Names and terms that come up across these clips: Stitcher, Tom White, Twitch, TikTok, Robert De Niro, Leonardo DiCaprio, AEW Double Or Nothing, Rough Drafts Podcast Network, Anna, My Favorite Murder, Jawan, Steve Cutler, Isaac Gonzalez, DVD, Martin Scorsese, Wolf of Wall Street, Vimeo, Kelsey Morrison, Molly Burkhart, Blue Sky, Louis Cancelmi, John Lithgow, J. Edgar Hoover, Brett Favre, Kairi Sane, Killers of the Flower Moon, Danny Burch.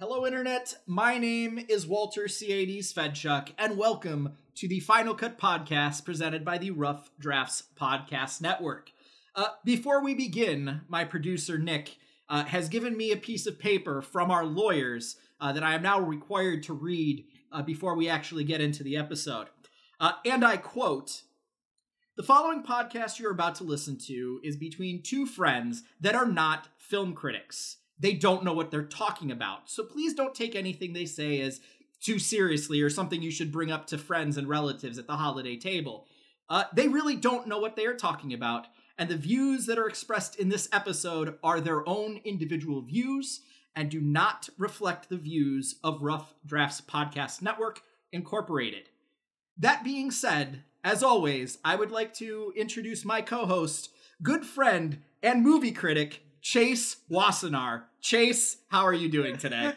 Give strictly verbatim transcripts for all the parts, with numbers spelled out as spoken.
Hello, Internet. My name is Walter C A Ds Fedczuk, and welcome to the Final Cut podcast presented by the Rough Drafts Podcast Network. Uh, before we begin, my producer, Nick, uh, has given me a piece of paper from our lawyers uh, that I am now required to read uh, before we actually get into the episode. Uh, and I quote, "The following podcast you're about to listen to is between two friends that are not film critics. They don't know what they're talking about, so please don't take anything they say as too seriously or something you should bring up to friends and relatives at the holiday table. Uh, they really don't know what they are talking about, and the views that are expressed in this episode are their own individual views and do not reflect the views of Rough Drafts Podcast Network, Incorporated." That being said, as always, I would like to introduce my co-host, good friend, and movie critic, Chase Wassenar. Chase, how are you doing today?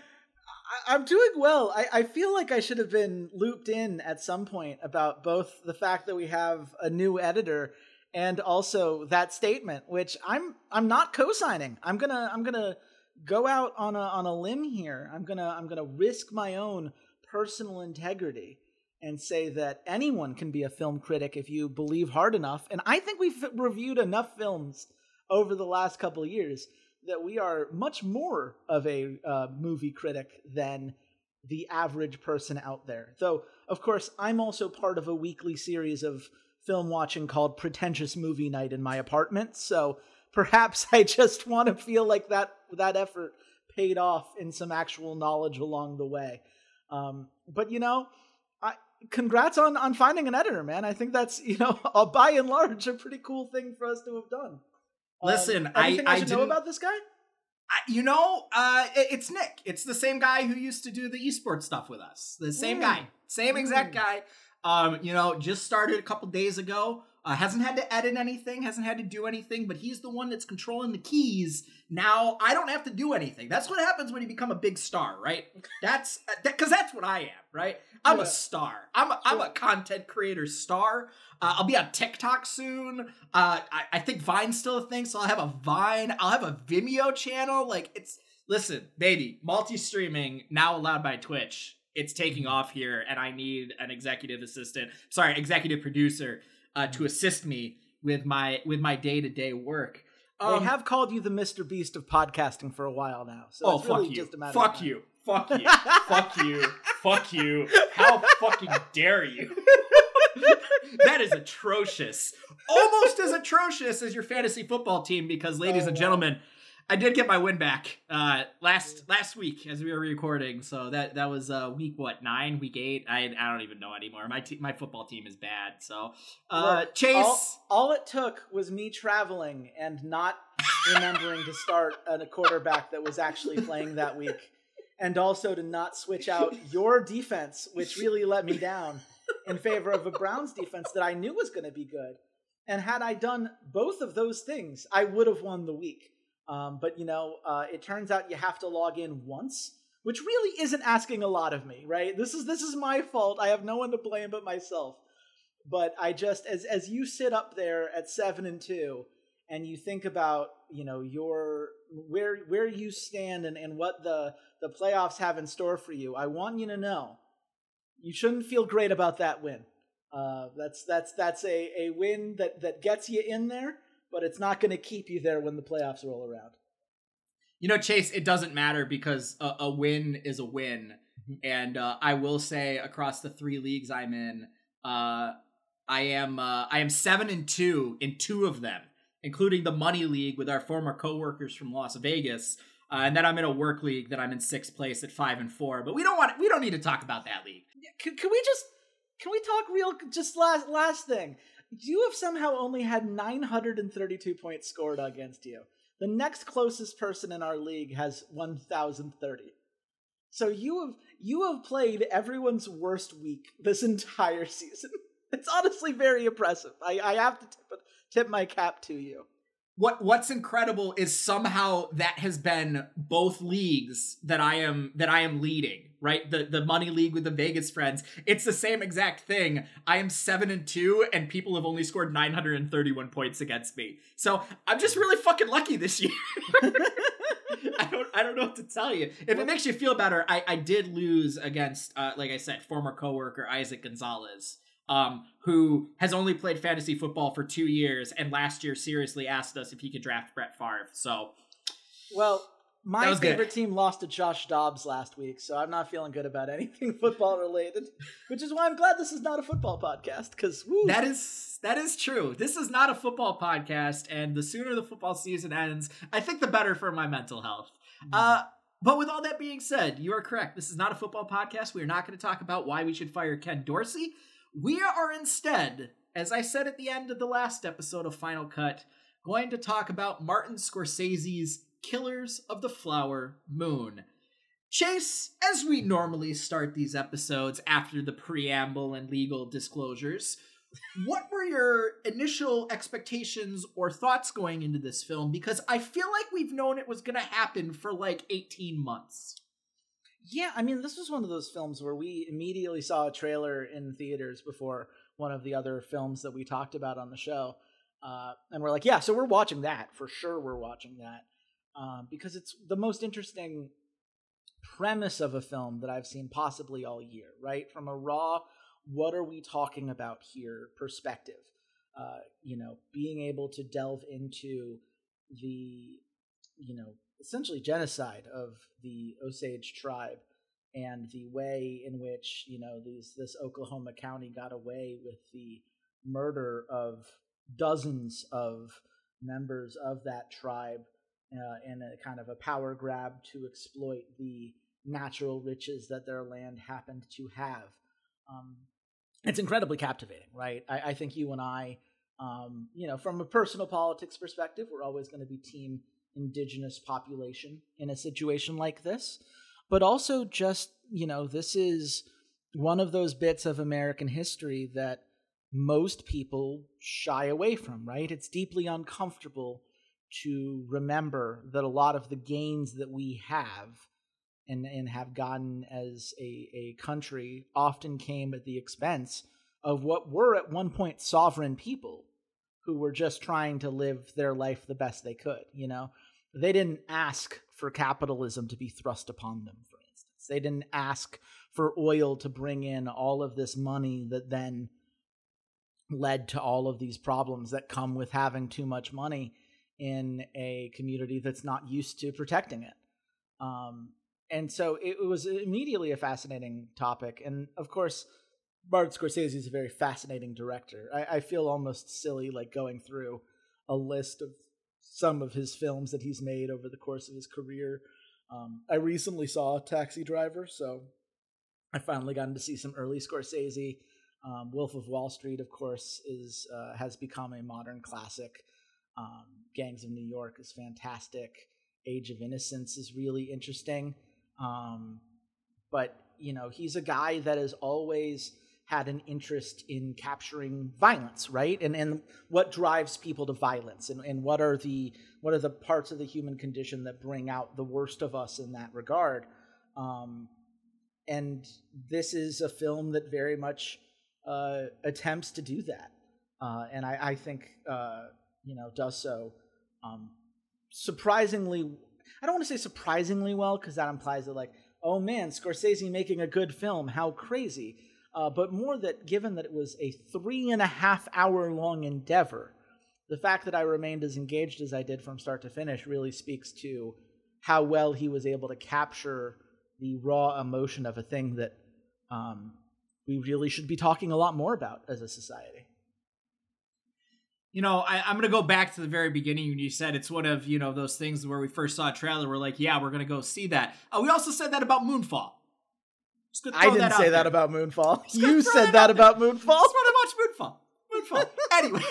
I'm doing well. I, I feel like I should have been looped in at some point about both the fact that we have a new editor and also that statement, which I'm I'm not co-signing. I'm gonna I'm gonna go out on a on a limb here. I'm gonna I'm gonna risk my own personal integrity and say that anyone can be a film critic if you believe hard enough. And I think we've reviewed enough films over the last couple of years that we are much more of a uh, movie critic than the average person out there. Though, of course, I'm also part of a weekly series of film watching called Pretentious Movie Night in my apartment. So perhaps I just want to feel like that that effort paid off in some actual knowledge along the way. Um, but, you know, I, congrats on, on finding an editor, man. I think that's, you know, a, by and large, a pretty cool thing for us to have done. Listen, um, I, I, I should know about this guy? I, you know, uh, it, it's Nick. It's the same guy who used to do the esports stuff with us. The same mm. guy. Same exact mm. guy. Um, you know, just started a couple days ago. Uh, hasn't had to edit anything. Hasn't had to do anything. But he's the one that's controlling the keys. Now, I don't have to do anything. That's what happens when you become a big star, right? That's because that, that's what I am, right? I'm yeah. a star. I'm a, I'm a content creator star. Uh, I'll be on TikTok soon. Uh, I, I think Vine's still a thing, so I'll have a Vine. I'll have a Vimeo channel. Like, it's, listen, baby, multi-streaming, now allowed by Twitch. It's taking off here, and I need an executive assistant. Sorry, executive producer. Uh, to assist me with my with my day-to-day work. Um, they have called you the Mister Beast of podcasting for a while now. So oh, it's fuck, really you. Just a matter fuck, of you. fuck you. Fuck you. Fuck you. Fuck you. How fucking dare you? That is atrocious. Almost as atrocious as your fantasy football team because, ladies oh, and gentlemen, wow. I did get my win back uh, last last week as we were recording. So that that was uh, week what nine, week eight. I I don't even know anymore. My te- my football team is bad. So uh, Look, Chase, all, all it took was me traveling and not remembering to start a quarterback that was actually playing that week, and also to not switch out your defense, which really let me down, in favor of a Browns defense that I knew was going to be good. And had I done both of those things, I would have won the week. Um, but, you know, uh, it turns out you have to log in once, which really isn't asking a lot of me, right? This is this is my fault. I have no one to blame but myself. But I just, as as you sit up there at seven and two and you think about, you know, your where where you stand and, and what the, the playoffs have in store for you, I want you to know you shouldn't feel great about that win. Uh, that's that's that's a, a win that, that gets you in there. But it's not going to keep you there when the playoffs roll around. You know, Chase, it doesn't matter because a, a win is a win. Mm-hmm. And uh, I will say across the three leagues I'm in, uh, I am uh, I am seven and two in two of them, including the money league with our former coworkers from Las Vegas. Uh, and then I'm in a work league that I'm in sixth place at five and four. But we don't want we don't need to talk about that league. Can, can we just can we talk real just last last thing? You have somehow only had nine hundred thirty-two points scored against you. The next closest person in our league has one thousand thirty. So you have you have played everyone's worst week this entire season. It's honestly very impressive. I, I have to tip, tip my cap to you. What what's incredible is somehow that has been both leagues that I am that I am leading. Right, the the money league with the Vegas friends. It's the same exact thing. I am seven and two, and people have only scored nine hundred thirty-one points against me. So I'm just really fucking lucky this year. I don't I don't know what to tell you. If it makes you feel better, I, I did lose against, uh, like I said, former coworker Isaac Gonzalez, um, who has only played fantasy football for two years and last year seriously asked us if he could draft Brett Favre. So, well, my favorite good. team lost to Josh Dobbs last week, so I'm not feeling good about anything football related, which is why I'm glad this is not a football podcast, because that is that is true. This is not a football podcast, and the sooner the football season ends, I think the better for my mental health. Mm-hmm. Uh, but with all that being said, you are correct. This is not a football podcast. We are not going to talk about why we should fire Ken Dorsey. We are instead, as I said at the end of the last episode of Final Cut, going to talk about Martin Scorsese's Killers of the Flower Moon. Chase, as we normally start these episodes after the preamble and legal disclosures, what were your initial expectations or thoughts going into this film? Because I feel like we've known it was going to happen for like eighteen months. Yeah, I mean, this was one of those films where we immediately saw a trailer in theaters before one of the other films that we talked about on the show. Uh, and we're like, yeah, so we're watching that. For sure we're watching that. Um, because it's the most interesting premise of a film that I've seen possibly all year, right? From a raw, what are we talking about here perspective. Uh, you know, being able to delve into the, you know, essentially genocide of the Osage tribe and the way in which, you know, these this Oklahoma county got away with the murder of dozens of members of that tribe. Uh, and a kind of a power grab to exploit the natural riches that their land happened to have. Um, it's incredibly captivating, right? I, I think you and I, um, you know, from a personal politics perspective, we're always going to be team indigenous population in a situation like this. But also just, you know, this is one of those bits of American history that most people shy away from, right? It's deeply uncomfortable to remember that a lot of the gains that we have and, and have gotten as a, a country often came at the expense of what were at one point sovereign people who were just trying to live their life the best they could. You know, they didn't ask for capitalism to be thrust upon them, for instance. They didn't ask for oil to bring in all of this money that then led to all of these problems that come with having too much money in a community that's not used to protecting it. Um, and so it was immediately a fascinating topic. And of course, Martin Scorsese is a very fascinating director. I, I feel almost silly, like going through a list of some of his films that he's made over the course of his career. Um, I recently saw Taxi Driver, so I finally gotten to see some early Scorsese. Um, Wolf of Wall Street, of course, is uh, has become a modern classic. Um, Gangs of New York is fantastic. Age of Innocence is really interesting. Um, but, you know, he's a guy that has always had an interest in capturing violence, right? And and what drives people to violence and, and what are the what are the parts of the human condition that bring out the worst of us in that regard? Um, and this is a film that very much uh, attempts to do that. Uh, and I, I think... Uh, you know, does so um, surprisingly, I don't want to say surprisingly well, because that implies that like, oh man, Scorsese making a good film, how crazy. Uh, but more that given that it was a three and a half hour long endeavor, the fact that I remained as engaged as I did from start to finish really speaks to how well he was able to capture the raw emotion of a thing that um, we really should be talking a lot more about as a society. You know, I, I'm going to go back to the very beginning when you said it's one of, you know, those things where we first saw a trailer. We're like, yeah, we're going to go see that. Uh, we also said that about Moonfall. I didn't that say that there. about Moonfall. You said that, that about Moonfall. Just want to watch Moonfall. Moonfall. Anyways,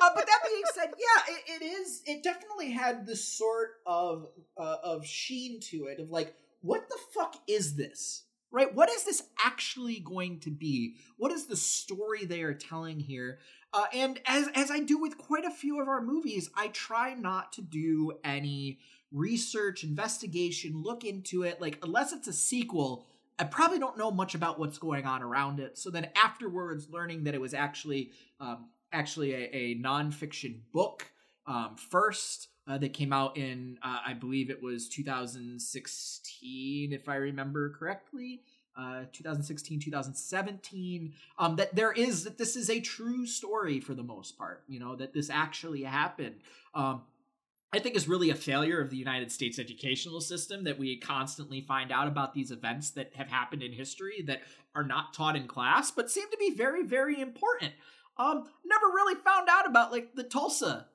uh, but that being said, yeah, it, it is. It definitely had this sort of uh, of sheen to it of like, what the fuck is this? Right? What is this actually going to be? What is the story they are telling here? Uh, and as as I do with quite a few of our movies, I try not to do any research, investigation, look into it. Like, unless it's a sequel, I probably don't know much about what's going on around it. So then afterwards, learning that it was actually um, actually a, a nonfiction book um, first, uh, that came out in, uh, I believe it was two thousand sixteen, if I remember correctly, uh, two thousand sixteen, two thousand seventeen, um, that there is, that this is a true story for the most part, you know, that this actually happened. Um, I think is really a failure of the United States educational system that we constantly find out about these events that have happened in history that are not taught in class, but seem to be very, very important. Um, never really found out about like the Tulsa,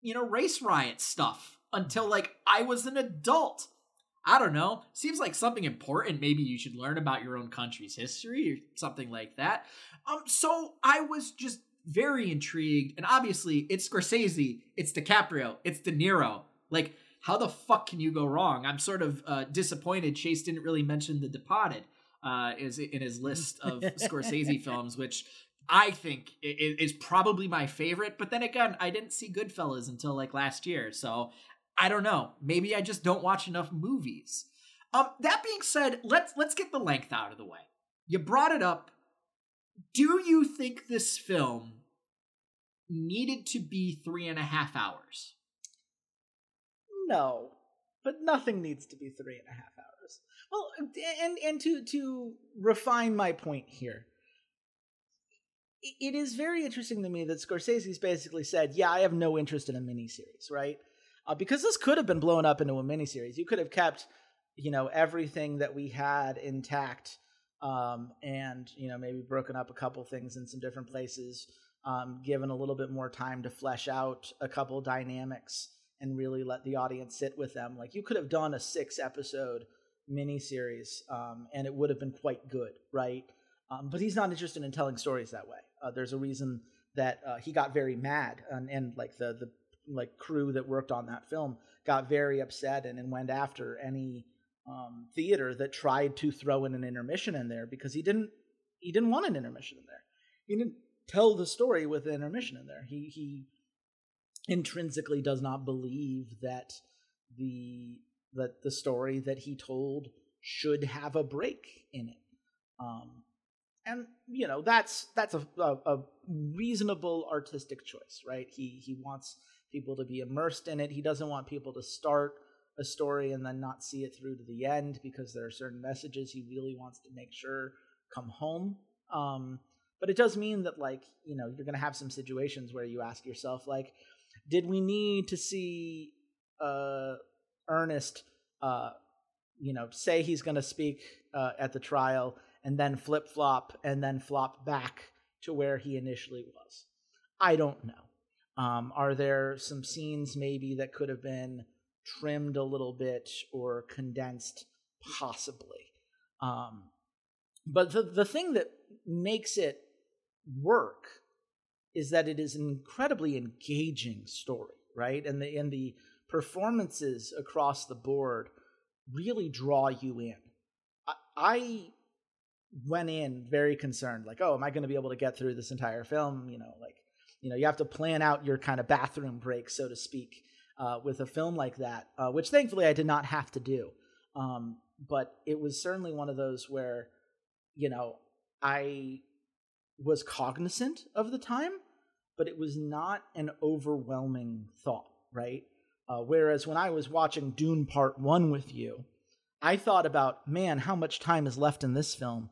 you know, race riot stuff until like I was an adult. I don't know. Seems like something important. Maybe you should learn about your own country's history or something like that. Um, so I was just very intrigued, and obviously it's Scorsese, it's DiCaprio, it's De Niro. Like, how the fuck can you go wrong? I'm sort of uh, disappointed Chase didn't really mention The Departed uh, is in his list of Scorsese films, which I think is probably my favorite. But then again, I didn't see Goodfellas until like last year, so I don't know. Maybe I just don't watch enough movies. Um, that being said, let's let's get the length out of the way. You brought it up. Do you think this film needed to be three and a half hours? No, but nothing needs to be three and a half hours. Well, and and to to refine my point here, it is very interesting to me that Scorsese's basically said, "Yeah, I have no interest in a miniseries, right?" Uh, because this could have been blown up into a miniseries. You could have kept, you know, everything that we had intact. Um, and, you know, maybe broken up a couple things in some different places, um, given a little bit more time to flesh out a couple dynamics and really let the audience sit with them. Like, you could have done a six episode miniseries, um, and it would have been quite good, right? Um, but he's not interested in telling stories that way. Uh, there's a reason that, uh, he got very mad and, and like the, the, like crew that worked on that film got very upset and, and went after any, Um, theater that tried to throw in an intermission in there, because he didn't he didn't want an intermission in there. He didn't tell the story with an intermission in there. He he intrinsically does not believe that the that the story that he told should have a break in it. Um, and you know that's that's a, a, a reasonable artistic choice, right? He he wants people to be immersed in it. He doesn't want people to start a story and then not see it through to the end, because there are certain messages he really wants to make sure come home. Um, but it does mean that, like, you know, you're going to have some situations where you ask yourself, like, did we need to see uh, Ernest, uh, you know, say he's going to speak uh, at the trial and then flip-flop and then flop back to where he initially was? I don't know. Um, are there some scenes maybe that could have been trimmed a little bit or condensed, possibly? Um, but the the thing that makes it work is that it is an incredibly engaging story, right? And the and the performances across the board really draw you in. I, I went in very concerned, like, oh, am I going to be able to get through this entire film? You know, like, you know, you have to plan out your kind of bathroom break, so to speak. Uh, with a film like that, uh, which thankfully I did not have to do. Um, but it was certainly one of those where, you know, I was cognizant of the time, but it was not an overwhelming thought, right? Uh, whereas when I was watching Dune Part one with you, I thought about, man, how much time is left in this film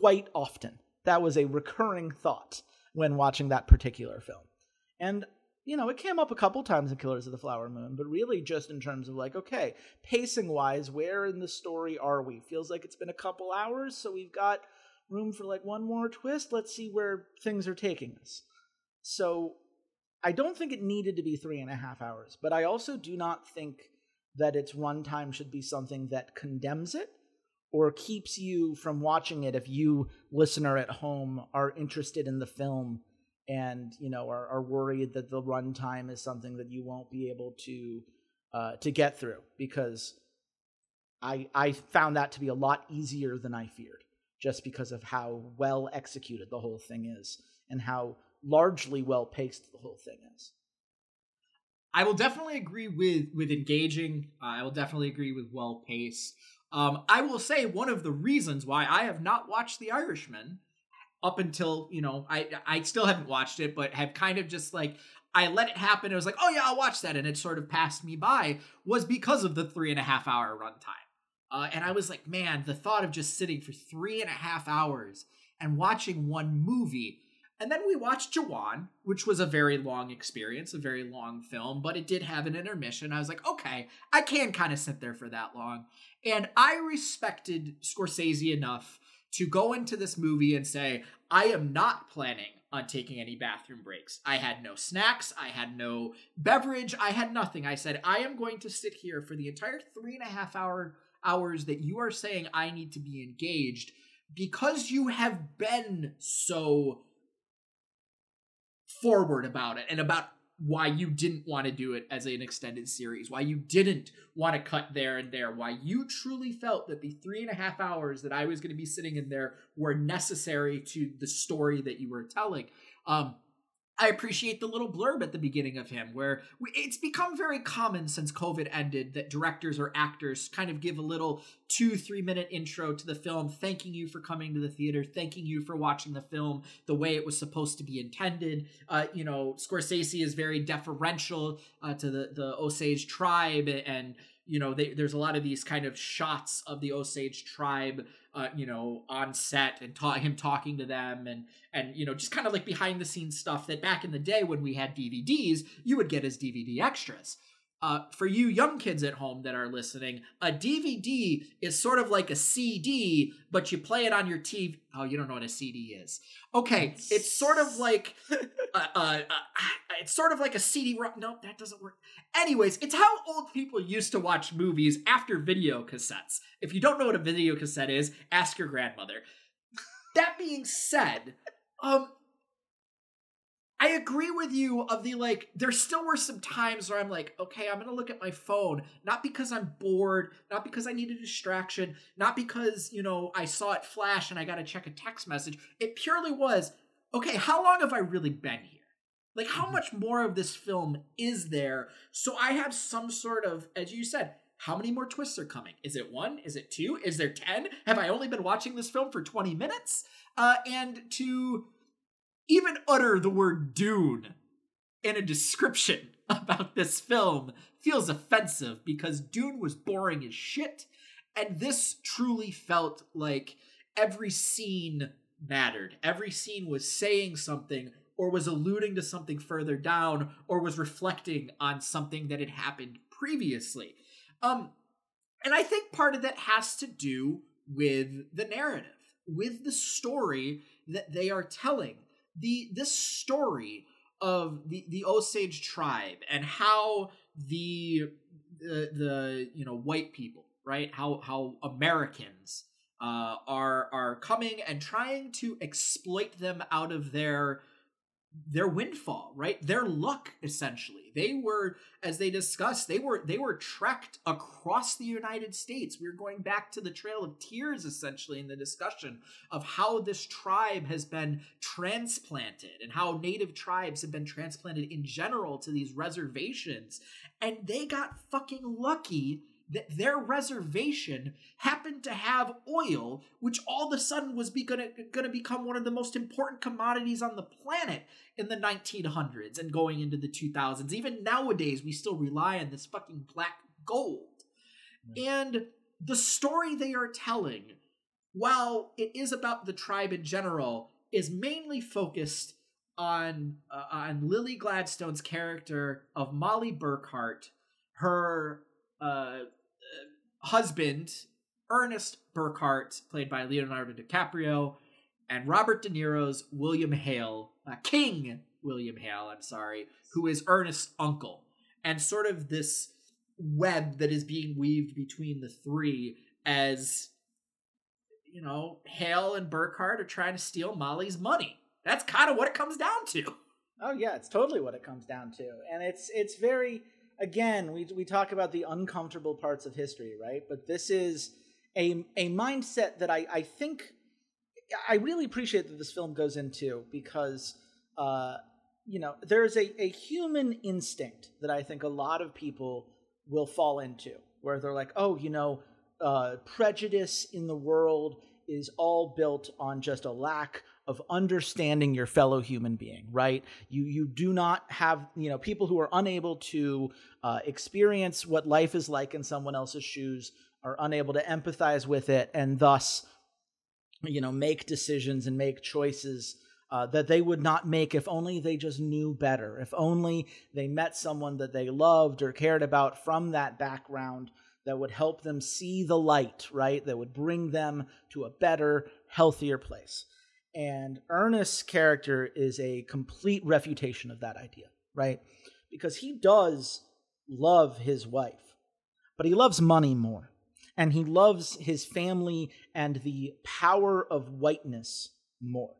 quite often. That was a recurring thought when watching that particular film. And you know, it came up a couple times in Killers of the Flower Moon, but really just in terms of like, okay, pacing-wise, where in the story are we? Feels like it's been a couple hours, so we've got room for like one more twist. Let's see where things are taking us. So I don't think it needed to be three and a half hours, but I also do not think that its runtime should be something that condemns it or keeps you from watching it if you, listener at home, are interested in the film and, you know, are, are worried that the runtime is something that you won't be able to uh, to get through, because I I found that to be a lot easier than I feared, just because of how well executed the whole thing is and how largely well paced the whole thing is. I will definitely agree with with engaging. Uh, I will definitely agree with well paced. Um, I will say one of the reasons why I have not watched The Irishman, up until, you know, I I still haven't watched it, but have kind of just like, I let it happen. It was like, oh yeah, I'll watch that. And it sort of passed me by, was because of the three and a half hour runtime. Uh, and I was like, man, the thought of just sitting for three and a half hours and watching one movie. And then we watched Jawan, which was a very long experience, a very long film, but it did have an intermission. I was like, okay, I can kind of sit there for that long. And I respected Scorsese enough to go into this movie and say, I am not planning on taking any bathroom breaks. I had no snacks. I had no beverage. I had nothing. I said, I am going to sit here for the entire three and a half hour hours that you are saying I need to be engaged, because you have been so forward about it and about why you didn't want to do it as an extended series, why you didn't want to cut there and there, why you truly felt that the three and a half hours that I was going to be sitting in there were necessary to the story that you were telling. Um, I appreciate the little blurb at the beginning of him where we, it's become very common since COVID ended that directors or actors kind of give a little two, three minute intro to the film, thanking you for coming to the theater, thanking you for watching the film the way it was supposed to be intended. Uh, you know, Scorsese is very deferential uh, to the, the Osage tribe, and, you know, they, there's a lot of these kind of shots of the Osage tribe, uh, you know, on set, and ta- him talking to them, and, and, you know, just kind of like behind the scenes stuff that back in the day when we had D V Ds, you would get as D V D extras. Uh, for you young kids at home that are listening, a D V D is sort of like a C D, but you play it on your T V. Oh, you don't know what a C D is. Okay, it's sort of like uh, uh, uh, it's sort of like a C D. Nope, that doesn't work. Anyways, it's how old people used to watch movies after video cassettes. If you don't know what a video cassette is, ask your grandmother. That being said, um. I agree with you of the, like, there still were some times where I'm like, okay, I'm going to look at my phone, not because I'm bored, not because I need a distraction, not because, you know, I saw it flash and I got to check a text message. It purely was, okay, how long have I really been here? Like, how much more of this film is there? So I have some sort of, as you said, how many more twists are coming? Is it one? Is it two? Is there ten? Have I only been watching this film for twenty minutes? Uh, and to... even utter the word Dune in a description about this film feels offensive, because Dune was boring as shit, and this truly felt like every scene mattered. Every scene was saying something, or was alluding to something further down, or was reflecting on something that had happened previously. Um, and I think part of that has to do with the narrative, with the story that they are telling. The this story of the, the Osage tribe and how the, the the you know white people, right? How how Americans uh, are are coming and trying to exploit them out of their their windfall, right? Their luck, essentially. They were, as they discussed, they were they were tracked across the United States. We're going back to the Trail of Tears, essentially, in the discussion of how this tribe has been transplanted and how Native tribes have been transplanted in general to these reservations. And they got fucking lucky that their reservation happened to have oil, which all of a sudden was be gonna, gonna become one of the most important commodities on the planet in the nineteen hundreds and going into the two thousands. Even nowadays, we still rely on this fucking black gold. Yeah. And the story they are telling, while it is about the tribe in general, is mainly focused on, uh, on Lily Gladstone's character of Molly Burkhart, her uh, husband, Ernest Burkhart, played by Leonardo DiCaprio, and Robert De Niro's William Hale, uh, King William Hale, I'm sorry, who is Ernest's uncle, and sort of this web that is being weaved between the three as, you know, Hale and Burkhart are trying to steal Molly's money. That's kind of what it comes down to. Oh yeah, it's totally what it comes down to. And it's, it's very... Again, we we talk about the uncomfortable parts of history, right? But this is a a mindset that I, I think I really appreciate that this film goes into, because, uh, you know, there's a, a human instinct that I think a lot of people will fall into, where they're like, oh, you know, uh, prejudice in the world is all built on just a lack of understanding your fellow human being, right? You you do not have, you know, people who are unable to uh, experience what life is like in someone else's shoes are unable to empathize with it, and thus, you know, make decisions and make choices uh, that they would not make if only they just knew better, if only they met someone that they loved or cared about from that background that would help them see the light, right? That would bring them to a better, healthier place. And Ernest's character is a complete refutation of that idea, right? Because he does love his wife, but he loves money more. And he loves his family and the power of whiteness more.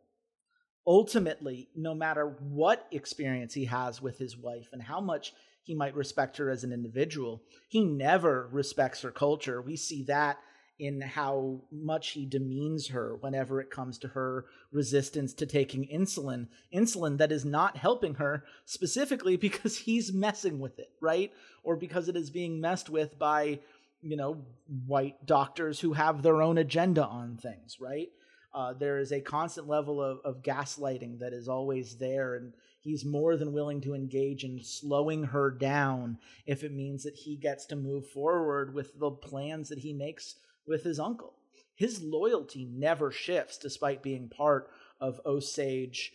Ultimately, no matter what experience he has with his wife and how much he might respect her as an individual, he never respects her culture. We see that in how much he demeans her whenever it comes to her resistance to taking insulin, insulin that is not helping her specifically because he's messing with it, right? Or because it is being messed with by, you know, white doctors who have their own agenda on things, right? Uh, there is a constant level of, of gaslighting that is always there, and he's more than willing to engage in slowing her down if it means that he gets to move forward with the plans that he makes with his uncle. His loyalty never shifts despite being part of Osage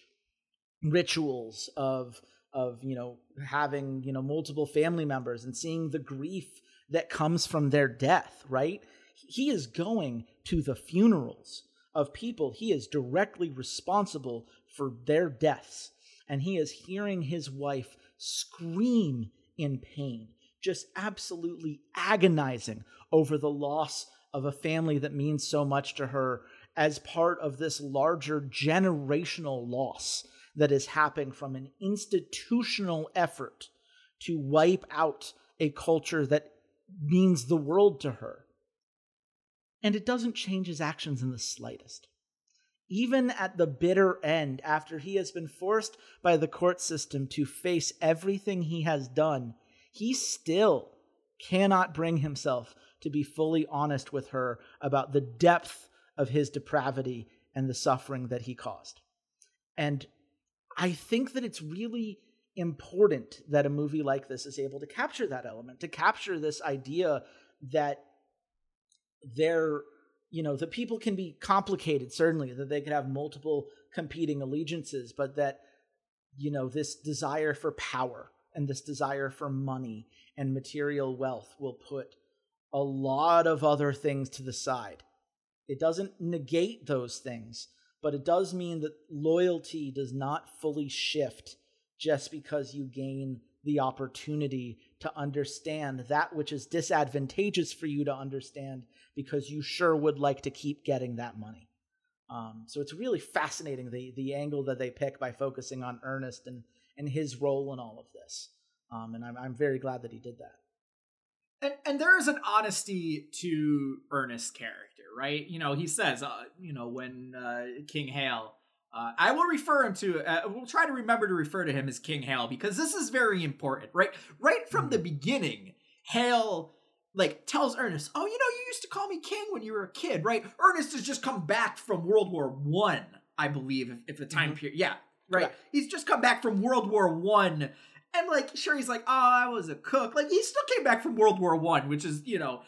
rituals, of, of you know, having, you know, multiple family members and seeing the grief that comes from their death, right? He is going to the funerals of people. He is directly responsible for their deaths. And he is hearing his wife scream in pain, just absolutely agonizing over the loss of a family that means so much to her as part of this larger generational loss that is happening from an institutional effort to wipe out a culture that means the world to her. And it doesn't change his actions in the slightest. Even at the bitter end, after he has been forced by the court system to face everything he has done, he still cannot bring himself to be fully honest with her about the depth of his depravity and the suffering that he caused. And I think that it's really important that a movie like this is able to capture that element, to capture this idea that there, you know, the people can be complicated, certainly, that they could have multiple competing allegiances, but that, you know, this desire for power and this desire for money and material wealth will put a lot of other things to the side. It doesn't negate those things, but it does mean that loyalty does not fully shift just because you gain the opportunity to understand that which is disadvantageous for you to understand, because you sure would like to keep getting that money. Um, so it's really fascinating, the the angle that they pick by focusing on Ernest and, and his role in all of this. Um, and I'm, I'm very glad that he did that. And, and there is an honesty to Ernest's character, right? You know, he says, uh, you know, when uh, King Hale, uh, I will refer him to, uh, we'll try to remember to refer to him as King Hale, because this is very important, right? Right from the beginning, Hale, like, tells Ernest, oh, you know, you used to call me King when you were a kid, right? Ernest has just come back from World War One, I, I believe, if, if the time mm-hmm. period. Yeah, right. Correct. He's just come back from World War One, and, like, sure, he's like, oh, I was a cook. Like, he still came back from World War One, which is, you know,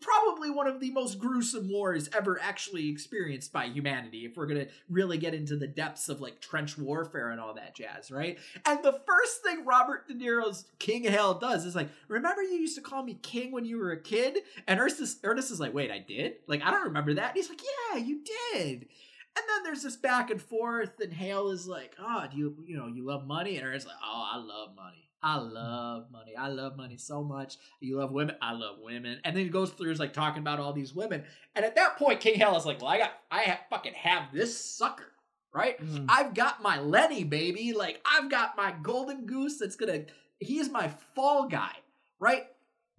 probably one of the most gruesome wars ever actually experienced by humanity, if we're going to really get into the depths of, like, trench warfare and all that jazz, right? And the first thing Robert De Niro's King Hale does is, like, remember you used to call me King when you were a kid? And Ernest is, Ernest is like, wait, I did? Like, I don't remember that. And he's like, yeah, you did. And then there's this back and forth, and Hale is like, oh, do you, you know, you love money? And Ernest's like, oh, I love money. I love money. I love money so much. You love women? I love women. And then he goes through, he's like talking about all these women. And at that point, King Hale is like, well, I got, I ha- fucking have this sucker, right? Mm. I've got my Lenny, baby. Like, I've got my golden goose that's gonna, he is my fall guy, right?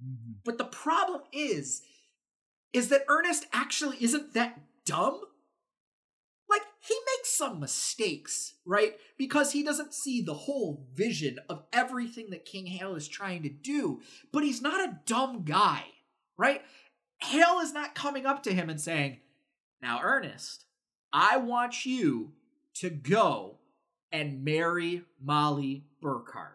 Mm. But the problem is, is that Ernest actually isn't that dumb. Like, he makes some mistakes, right? Because he doesn't see the whole vision of everything that King Hale is trying to do. But he's not a dumb guy, right? Hale is not coming up to him and saying, now, Ernest, I want you to go and marry Molly Burkhart.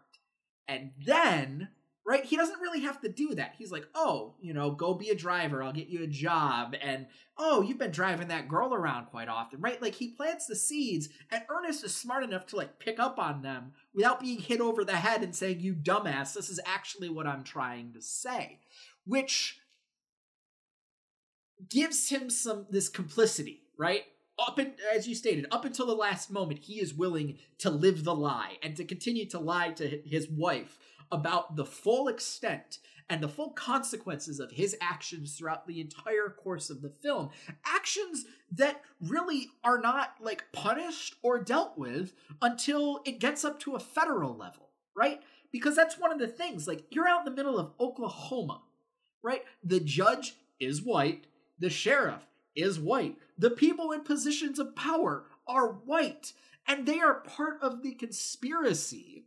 And then, right, he doesn't really have to do that. He's like, oh, you know, go be a driver. I'll get you a job. And, oh, you've been driving that girl around quite often, right? Like, he plants the seeds, and Ernest is smart enough to, like, pick up on them without being hit over the head and saying, you dumbass, this is actually what I'm trying to say. Which gives him some, this complicity, right? Up in, as you stated, up until the last moment, he is willing to live the lie and to continue to lie to his wife about the full extent and the full consequences of his actions throughout the entire course of the film. Actions that really are not, like, punished or dealt with until it gets up to a federal level, right? Because that's one of the things. Like, you're out in the middle of Oklahoma, right? The judge is white. The sheriff is white. The people in positions of power are white, and they are part of the conspiracy,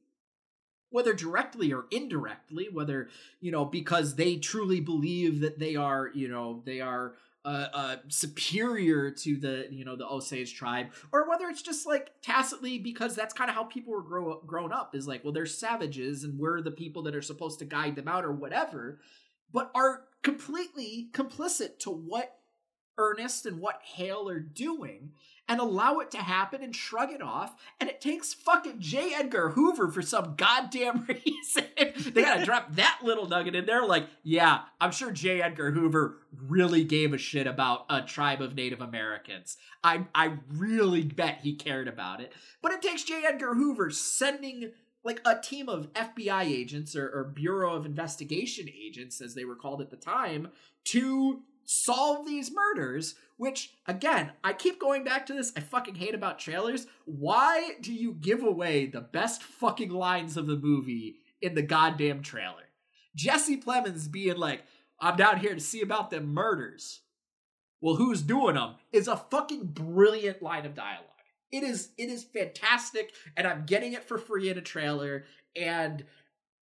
whether directly or indirectly, whether, you know, because they truly believe that they are, you know, they are uh, uh, superior to the, you know, the Osage tribe, or whether it's just, like, tacitly because that's kind of how people were grow up, grown up, is like, well, they're savages and we're the people that are supposed to guide them out or whatever, but are completely complicit to what Ernest and what Hale are doing and allow it to happen and shrug it off. And it takes fucking J. Edgar Hoover for some goddamn reason. They gotta drop that little nugget in there. Like, yeah, I'm sure J. Edgar Hoover really gave a shit about a tribe of Native Americans. I, I really bet he cared about it. But it takes J. Edgar Hoover sending, like, a team of F B I agents or, or Bureau of Investigation agents, as they were called at the time, to solve these murders, which, again, I keep going back to this I fucking hate about trailers. Why do you give away the best fucking lines of the movie in the goddamn trailer? Jesse Plemons being like, I'm down here to see about them murders. Well, who's doing them? Is a fucking brilliant line of dialogue. It is, it is fantastic, and I'm getting it for free in a trailer, and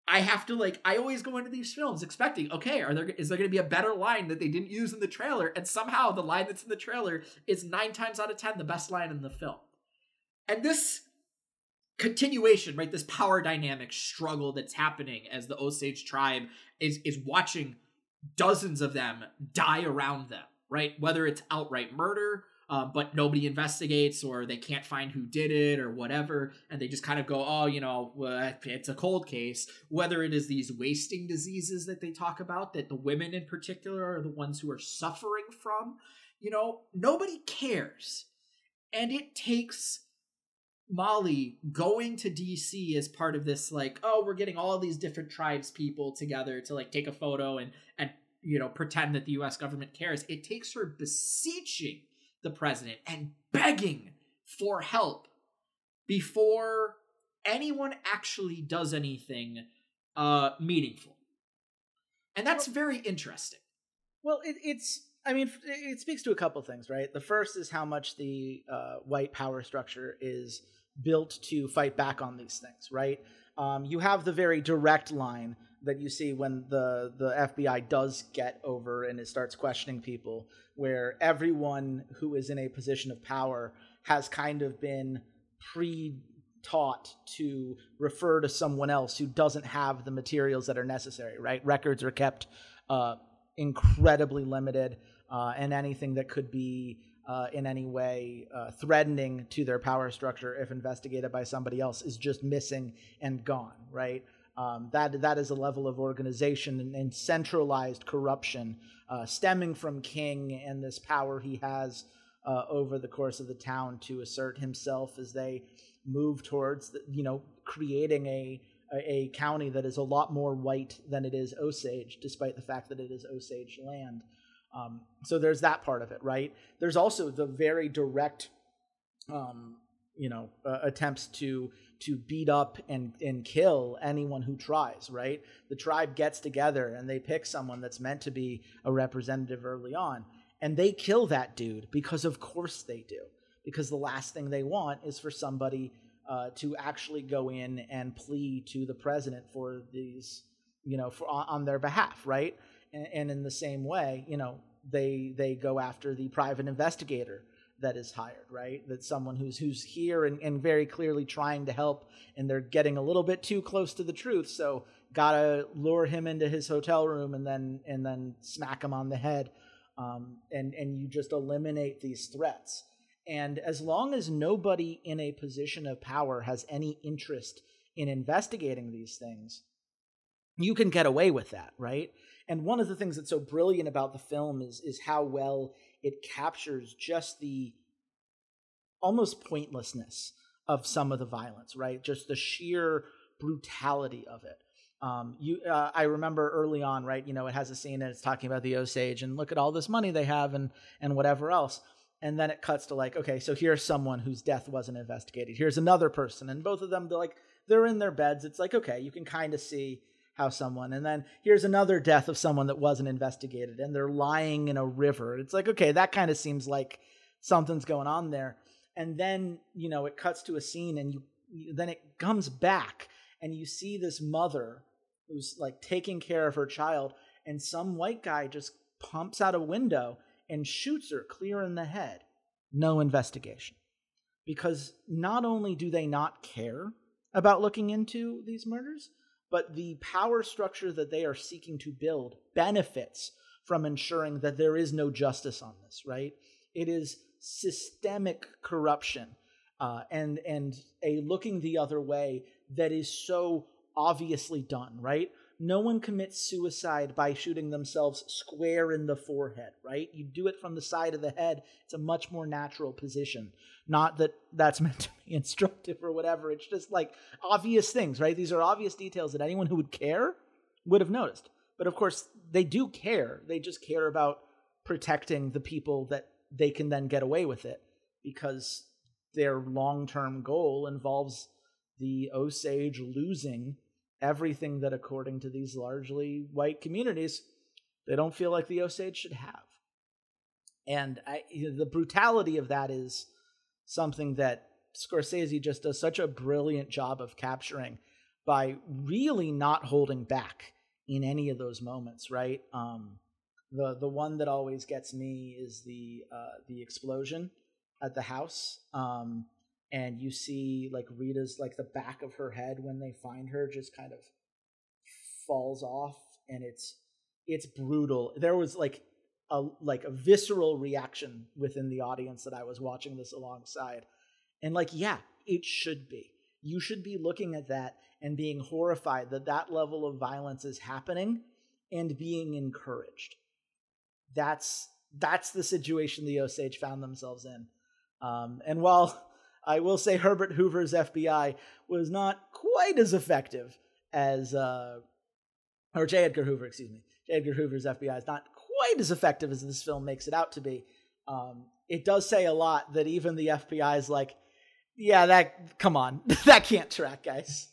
I have to, like, I always go into these films expecting, okay, are there is there going to be a better line that they didn't use in the trailer? And somehow the line that's in the trailer is nine times out of ten the best line in the film. And this continuation, right, this power dynamic struggle that's happening as the Osage tribe is is watching dozens of them die around them, right? Whether it's outright murder, Uh, but nobody investigates, or they can't find who did it or whatever, and they just kind of go, oh, you know, uh, it's a cold case. Whether it is these wasting diseases that they talk about, that the women in particular are the ones who are suffering from, you know, nobody cares. And it takes Molly going to D C as part of this, like, oh, we're getting all these different tribes people together to, like, take a photo and, and you know, pretend that the U S government cares. It takes her beseeching the president and begging for help before anyone actually does anything uh, meaningful. And that's well, very interesting. Well, it, it's, I mean, it speaks to a couple things, right? The first is how much the uh, white power structure is built to fight back on these things, right? Um, you have the very direct line that you see when the, the F B I does get over and it starts questioning people, where everyone who is in a position of power has kind of been pre-taught to refer to someone else who doesn't have the materials that are necessary, right? Records are kept uh, incredibly limited, uh, and anything that could be uh, in any way uh, threatening to their power structure, if investigated by somebody else, is just missing and gone, right? Um, that that is a level of organization and, and centralized corruption uh, stemming from King and this power he has uh, over the course of the town to assert himself as they move towards, the, you know, creating a, a a county that is a lot more white than it is Osage, despite the fact that it is Osage land. Um, so there's that part of it, right? There's also the very direct, um, you know, uh, attempts to. to beat up and, and kill anyone who tries, right? The tribe gets together and they pick someone that's meant to be a representative early on, and they kill that dude because of course they do, because the last thing they want is for somebody uh, to actually go in and plead to the president for these, you know, for, on their behalf, right? And, and in the same way, you know, they they go after the private investigator that is hired, right? That's someone who's who's here and, and very clearly trying to help, and they're getting a little bit too close to the truth, so gotta lure him into his hotel room and then and then smack him on the head. Um, and, and you just eliminate these threats. And as long as nobody in a position of power has any interest in investigating these things, you can get away with that, right? And one of the things that's so brilliant about the film is is how well it captures just the almost pointlessness of some of the violence, right? Just the sheer brutality of it. Um, you, uh, I remember early on, right, you know, it has a scene and it's talking about the Osage and look at all this money they have and and whatever else. And then it cuts to like, okay, so here's someone whose death wasn't investigated. Here's another person. And both of them, they're like, they're in their beds. It's like, okay, you can kind of see how someone, and then here's another death of someone that wasn't investigated and they're lying in a river. It's like, okay, that kind of seems like something's going on there. And then, you know, it cuts to a scene and you, then it comes back and you see this mother who's like taking care of her child, and some white guy just pumps out a window and shoots her clear in the head. No investigation. Because not only do they not care about looking into these murders, but the power structure that they are seeking to build benefits from ensuring that there is no justice on this, right? It is systemic corruption uh, and, and a looking the other way that is so obviously done, right? No one commits suicide by shooting themselves square in the forehead, right? You do it from the side of the head. It's a much more natural position. Not that that's meant to be instructive or whatever. It's just like obvious things, right? These are obvious details that anyone who would care would have noticed. But of course, they do care. They just care about protecting the people that they can then get away with it, because their long-term goal involves the Osage losing everything that, according to these largely white communities, they don't feel like the Osage should have. And I, the brutality of that is something that Scorsese just does such a brilliant job of capturing by really not holding back in any of those moments, right? Um, the the one that always gets me is the uh, the explosion at the house. Um, And you see, like, Rita's, like, the back of her head when they find her just kind of falls off, and it's it's brutal. There was, like, a like a visceral reaction within the audience that I was watching this alongside. And, like, yeah, it should be. You should be looking at that and being horrified that that level of violence is happening and being encouraged. That's, that's the situation the Osage found themselves in. Um, and while... I will say Herbert Hoover's F B I was not quite as effective as, uh, or J. Edgar Hoover, excuse me. J. Edgar Hoover's F B I is not quite as effective as this film makes it out to be. Um, it does say a lot that even the F B I is like, yeah, that, come on, that can't track, guys.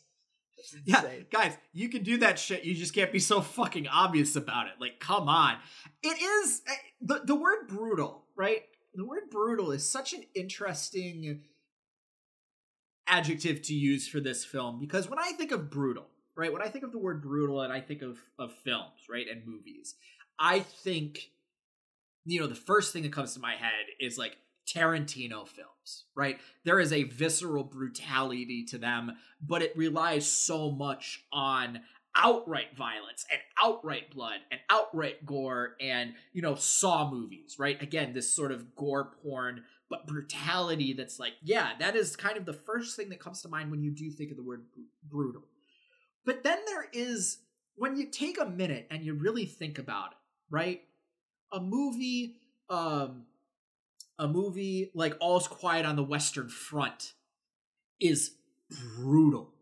Yeah, guys, you can do that shit. You just can't be so fucking obvious about it. Like, come on. It is, the, the word brutal, right? The word brutal is such an interesting adjective to use for this film, because when I think of brutal, right, when I think of the word brutal and I think of of films, right, and movies, I think, you know, the first thing that comes to my head is like Tarantino films, right? There is a visceral brutality to them, but it relies so much on outright violence and outright blood and outright gore, and, you know, Saw movies, right? Again, this sort of gore porn, but brutality that's like, yeah, that is kind of the first thing that comes to mind when you do think of the word brutal. But then there is, when you take a minute and you really think about it, right? A movie, um, a movie like All's Quiet on the Western Front is brutal.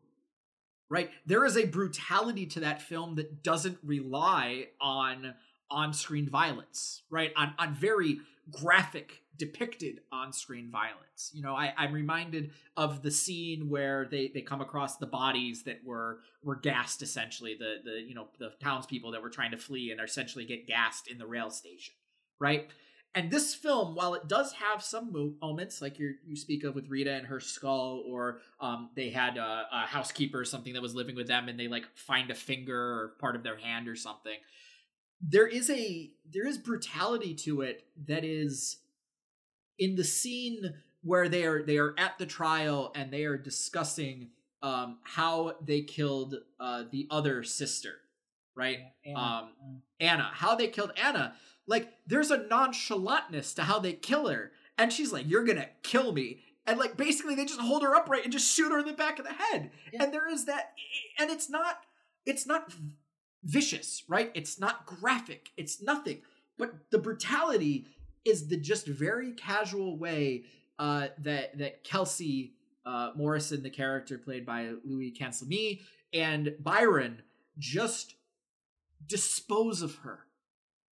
Right? There is a brutality to that film that doesn't rely on on-screen violence, right? On on very graphic, depicted on-screen violence. You know, I, I'm reminded of the scene where they, they come across the bodies that were were gassed, essentially, the the you know, the townspeople that were trying to flee and essentially get gassed in the rail station, right? And this film, while it does have some moments, like you you speak of with Rita and her skull, or um, they had a, a housekeeper or something that was living with them, and they like find a finger or part of their hand or something. There is a there is brutality to it that is in the scene where they are they are at the trial and they are discussing um, how they killed uh, the other sister, right? Anna. Um, Anna, how they killed Anna. Like, there's a nonchalantness to how they kill her, and she's like, "You're gonna kill me." And, like, basically they just hold her upright and just shoot her in the back of the head. Yeah. And there is that, and it's not, it's not vicious, right? It's not graphic. It's nothing. But the brutality is the just very casual way uh, that, that Kelsey uh, Morrison, the character played by Louis Cancelmi, and Byron just dispose of her.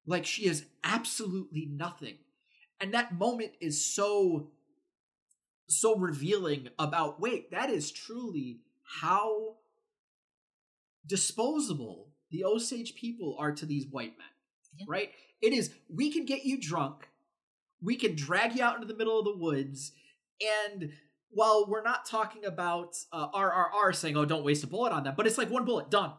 Like, she is absolutely nothing. And that moment is so... so revealing about, wait, that is truly how disposable the Osage people are to these white men, yeah. right? It is, we can get you drunk, we can drag you out into the middle of the woods, and while we're not talking about uh, R R R saying, oh, don't waste a bullet on them, but it's like one bullet, done.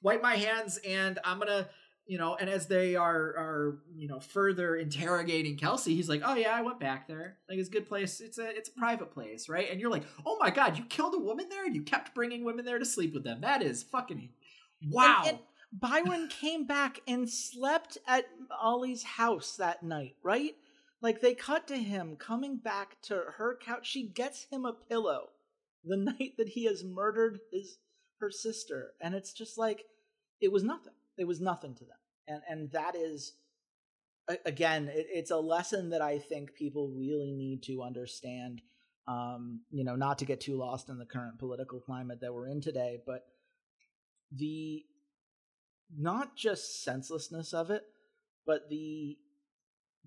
Wipe my hands, and I'm gonna... You know, and as they are, are, you know, further interrogating Kelsey, he's like, oh, yeah, I went back there. Like, it's a good place. It's a it's a private place, right? And you're like, oh, my God, you killed a woman there and you kept bringing women there to sleep with them. That is fucking wow. And, and Byron came back and slept at Ollie's house that night, right? Like, they cut to him coming back to her couch. She gets him a pillow the night that he has murdered his her sister. And it's just like, it was nothing. It was nothing to them. And and that is, again, it, it's a lesson that I think people really need to understand, um, you know, not to get too lost in the current political climate that we're in today, but the not just senselessness of it, but the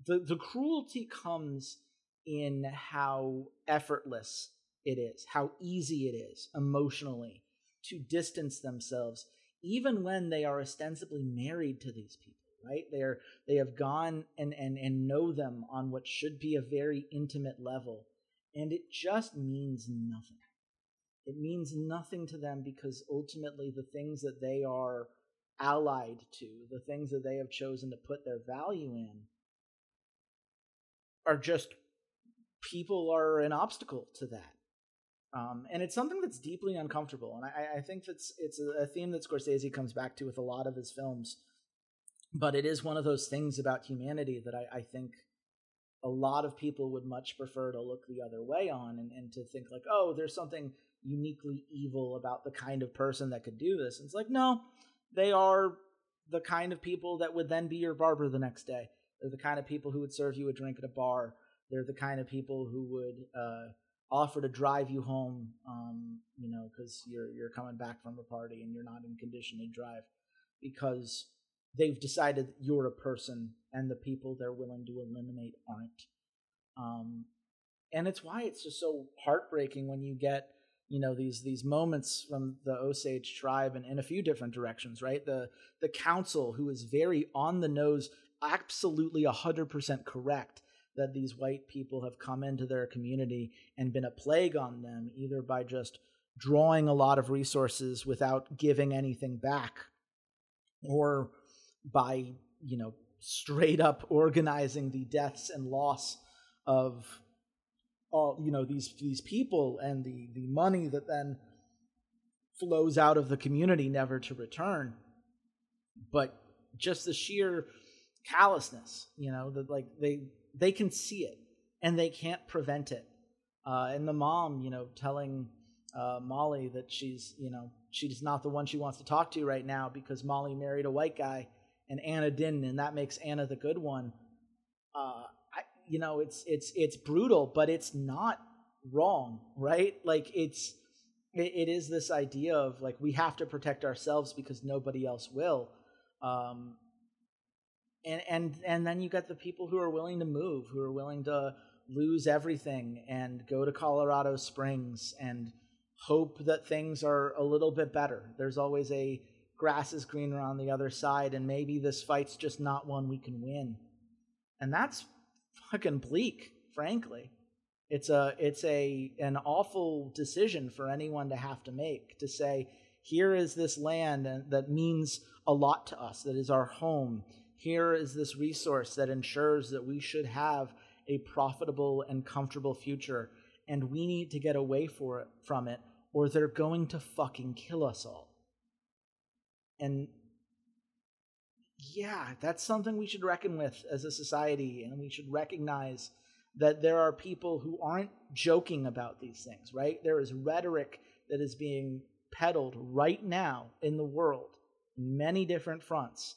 the, the cruelty comes in how effortless it is, how easy it is emotionally to distance themselves, even when they are ostensibly married to these people, right? They're they have gone and, and, and know them on what should be a very intimate level, and it just means nothing. It means nothing to them because ultimately the things that they are allied to, the things that they have chosen to put their value in, are just people are an obstacle to that. Um, and it's something that's deeply uncomfortable. And I, I think that's it's a theme that Scorsese comes back to with a lot of his films. But it is one of those things about humanity that I, I think a lot of people would much prefer to look the other way on and, and to think like, oh, there's something uniquely evil about the kind of person that could do this. And it's like, no, they are the kind of people that would then be your barber the next day. They're the kind of people who would serve you a drink at a bar. They're the kind of people who would... Uh, offer to drive you home, um, you know, because you're you're coming back from a party and you're not in condition to drive, because they've decided you're a person and the people they're willing to eliminate aren't. Um, and it's why it's just so heartbreaking when you get, you know, these these moments from the Osage tribe and in a few different directions, right? The the council, who is very on the nose, absolutely one hundred percent correct, that these white people have come into their community and been a plague on them, either by just drawing a lot of resources without giving anything back, or by, you know, straight up organizing the deaths and loss of all, you know, these these people and the, the money that then flows out of the community never to return. But just the sheer callousness, you know, that like they... They can see it, and they can't prevent it. Uh, and the mom, you know, telling uh, Molly that she's, you know, she's not the one she wants to talk to right now because Molly married a white guy and Anna didn't, and that makes Anna the good one. Uh, I, you know, it's it's it's brutal, but it's not wrong, right? Like it's it, it is this idea of like we have to protect ourselves because nobody else will. Um, And and and then you got the people who are willing to move, who are willing to lose everything and go to Colorado Springs and hope that things are a little bit better. There's always a grass is greener on the other side, and maybe this fight's just not one we can win. And that's fucking bleak, frankly. It's a it's a an awful decision for anyone to have to make, to say, here is this land that means a lot to us, that is our home. Here is this resource that ensures that we should have a profitable and comfortable future, and we need to get away for it, from it, or they're going to fucking kill us all. And yeah, that's something we should reckon with as a society, and we should recognize that there are people who aren't joking about these things, right? There is rhetoric that is being peddled right now in the world, many different fronts,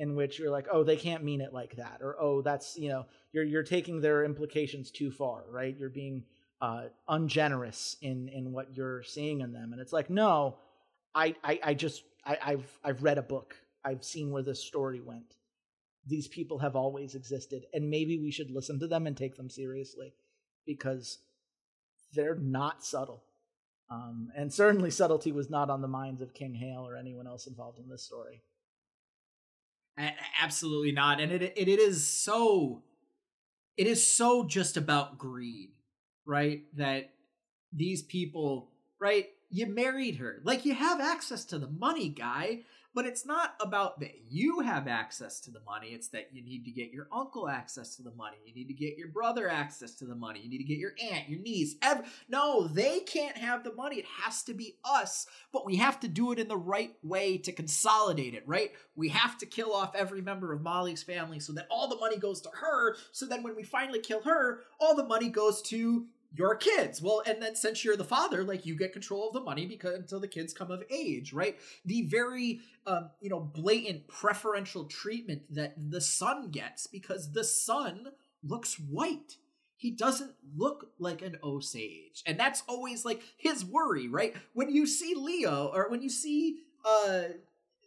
in which you're like, oh, they can't mean it like that, or oh, that's, you know, you're you're taking their implications too far, right? You're being uh, ungenerous in in what you're seeing in them, and it's like, no, I I, I just I, I've I've read a book, I've seen where this story went. These people have always existed, and maybe we should listen to them and take them seriously, because they're not subtle. Um, and certainly subtlety was not on the minds of King Hale or anyone else involved in this story. Absolutely not. And it, it it is so, it is so just about greed, right? That these people, right? You married her. Like, you have access to the money, guy, but it's not about that you have access to the money. It's that you need to get your uncle access to the money. You need to get your brother access to the money. You need to get your aunt, your niece. Ev- no, they can't have the money. It has to be us, but we have to do it in the right way to consolidate it, right? We have to kill off every member of Molly's family so that all the money goes to her. So then when we finally kill her, all the money goes to your kids. Well, and then since you're the father, like, you get control of the money because until the kids come of age, right? The very, um, you know, blatant preferential treatment that the son gets because the son looks white. He doesn't look like an Osage. And that's always like his worry, right? When you see Leo, or when you see, uh,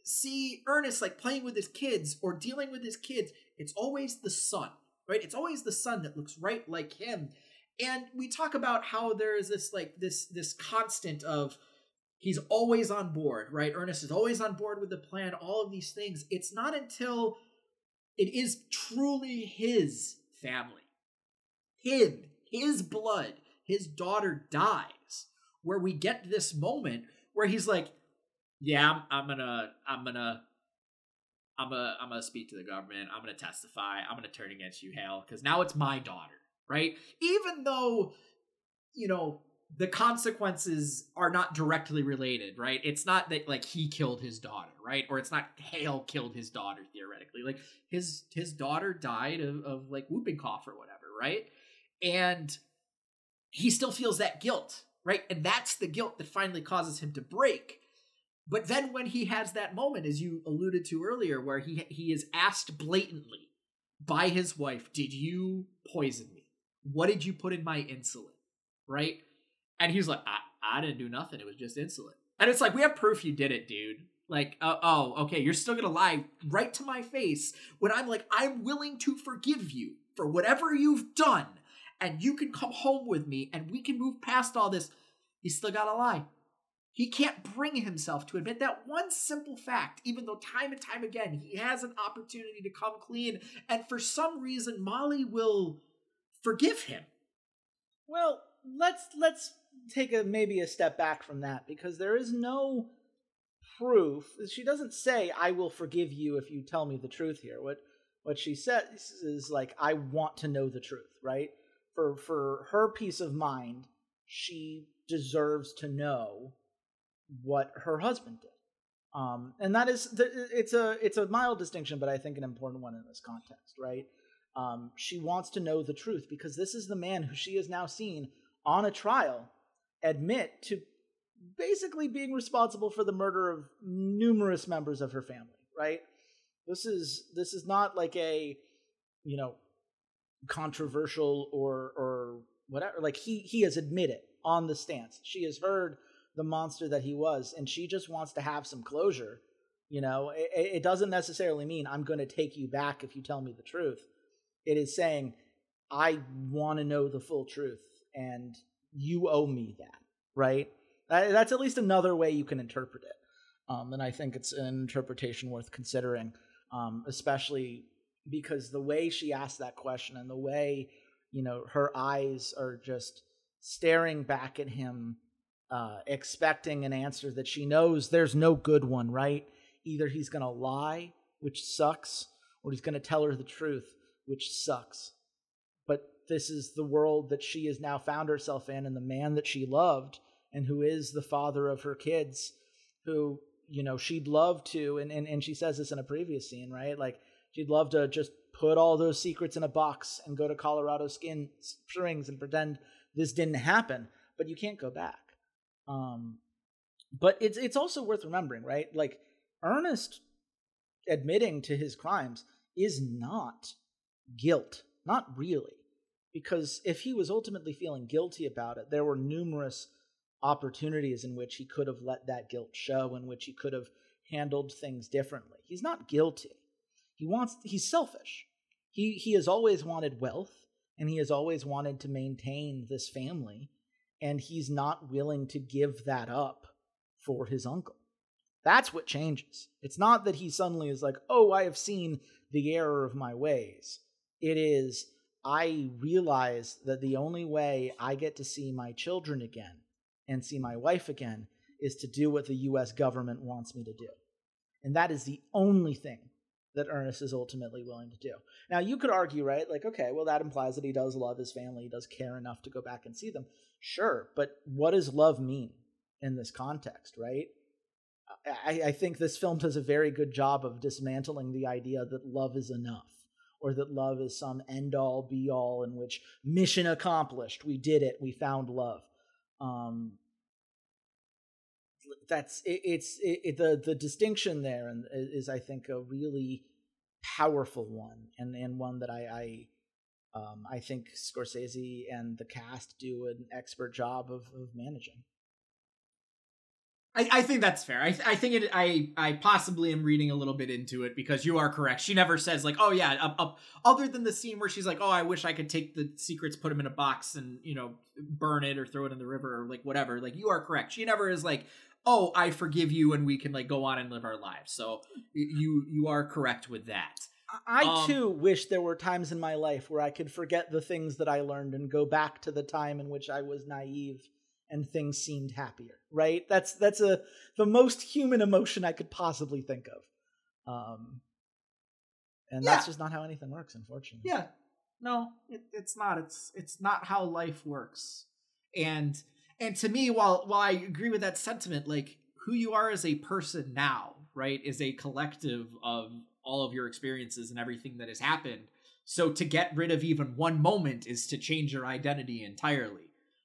see Ernest like playing with his kids or dealing with his kids, it's always the son, right? It's always the son that looks right like him. And we talk about how there is this like this this constant of he's always on board, right? Ernest is always on board with the plan, all of these things. It's not until it is truly his family, him, his blood, his daughter dies, where we get this moment where he's like, yeah, I'm, I'm gonna, I'm gonna. I'm gonna I'm gonna speak to the government. I'm gonna testify. I'm gonna turn against you, Hale, because now it's my daughter. Right? Even though, you know, the consequences are not directly related, right? It's not that like he killed his daughter, right? Or it's not Hale killed his daughter theoretically. Like his his daughter died of, of like whooping cough or whatever, right? And he still feels that guilt, right? And that's the guilt that finally causes him to break. But then when he has that moment, as you alluded to earlier, where he he is asked blatantly by his wife, "Did you poison me? What did you put in my insulin?" Right? And he's like, I, I didn't do nothing. It was just insulin. And it's like, we have proof you did it, dude. Like, uh, oh, okay, you're still going to lie right to my face when I'm like, I'm willing to forgive you for whatever you've done, and you can come home with me and we can move past all this. He's still got to lie. He can't bring himself to admit that one simple fact, even though time and time again, he has an opportunity to come clean. And for some reason, Molly will forgive him. Well, let's let's take a maybe a step back from that, because there is no proof. She doesn't say, "I will forgive you if you tell me the truth here." What what she says is like, "I want to know the truth," right? For for her peace of mind, she deserves to know what her husband did. Um, and that is it's a it's a mild distinction, but I think an important one in this context, right? Um, she wants to know the truth because this is the man who she has now seen on a trial admit to basically being responsible for the murder of numerous members of her family, right? This is this is not like a, you know, controversial or or whatever. Like he he has admitted on the stance. She has heard the monster that he was, and she just wants to have some closure. You know, it, it doesn't necessarily mean I'm going to take you back if you tell me the truth. It is saying, I want to know the full truth, and you owe me that, right? That's at least another way you can interpret it. Um, and I think it's an interpretation worth considering, um, especially because the way she asked that question and the way, you know, her eyes are just staring back at him, uh, expecting an answer that she knows there's no good one, right? Either he's going to lie, which sucks, or he's going to tell her the truth, which sucks. But this is the world that she has now found herself in, and the man that she loved and who is the father of her kids, who, you know, she'd love to, and, and, and she says this in a previous scene, right? Like, she'd love to just put all those secrets in a box and go to Colorado skin Springs and pretend this didn't happen, but you can't go back. Um, but it's, it's also worth remembering, right? Like, Ernest admitting to his crimes is not guilt, not really, because if he was ultimately feeling guilty about it, there were numerous opportunities in which he could have let that guilt show, in which he could have handled things differently. He's not guilty. He wants, he's selfish. He, he has always wanted wealth, and he has always wanted to maintain this family, and he's not willing to give that up for his uncle. That's what changes. It's not that he suddenly is like, oh, I have seen the error of my ways. It is, I realize that the only way I get to see my children again and see my wife again is to do what the U S government wants me to do. And that is the only thing that Ernest is ultimately willing to do. Now, you could argue, right, like, okay, well, that implies that he does love his family, he does care enough to go back and see them. Sure, but what does love mean in this context, right? I, I think this film does a very good job of dismantling the idea that love is enough, or that love is some end-all, be-all in which mission accomplished, we did it, we found love. Um, that's it, it's it, it, the the distinction there, and is, I think, a really powerful one, and, and one that I I, um, I think Scorsese and the cast do an expert job of, of managing. I, I think that's fair. I, I think it. I, I possibly am reading a little bit into it, because you are correct. She never says like, "Oh yeah," up, up. Other than the scene where she's like, "Oh, I wish I could take the secrets, put them in a box, and, you know, burn it or throw it in the river or like whatever." Like, you are correct. She never is like, "Oh, I forgive you, and we can like go on and live our lives." So you you are correct with that. I um, too wish there were times in my life where I could forget the things that I learned and go back to the time in which I was naive and things seemed happier, right? That's that's a the most human emotion I could possibly think of. Um, and yeah. That's just not how anything works, unfortunately. Yeah, no, it, it's not. It's it's not how life works. And and to me, while while I agree with that sentiment, like, who you are as a person now, right, is a collective of all of your experiences and everything that has happened. So to get rid of even one moment is to change your identity entirely.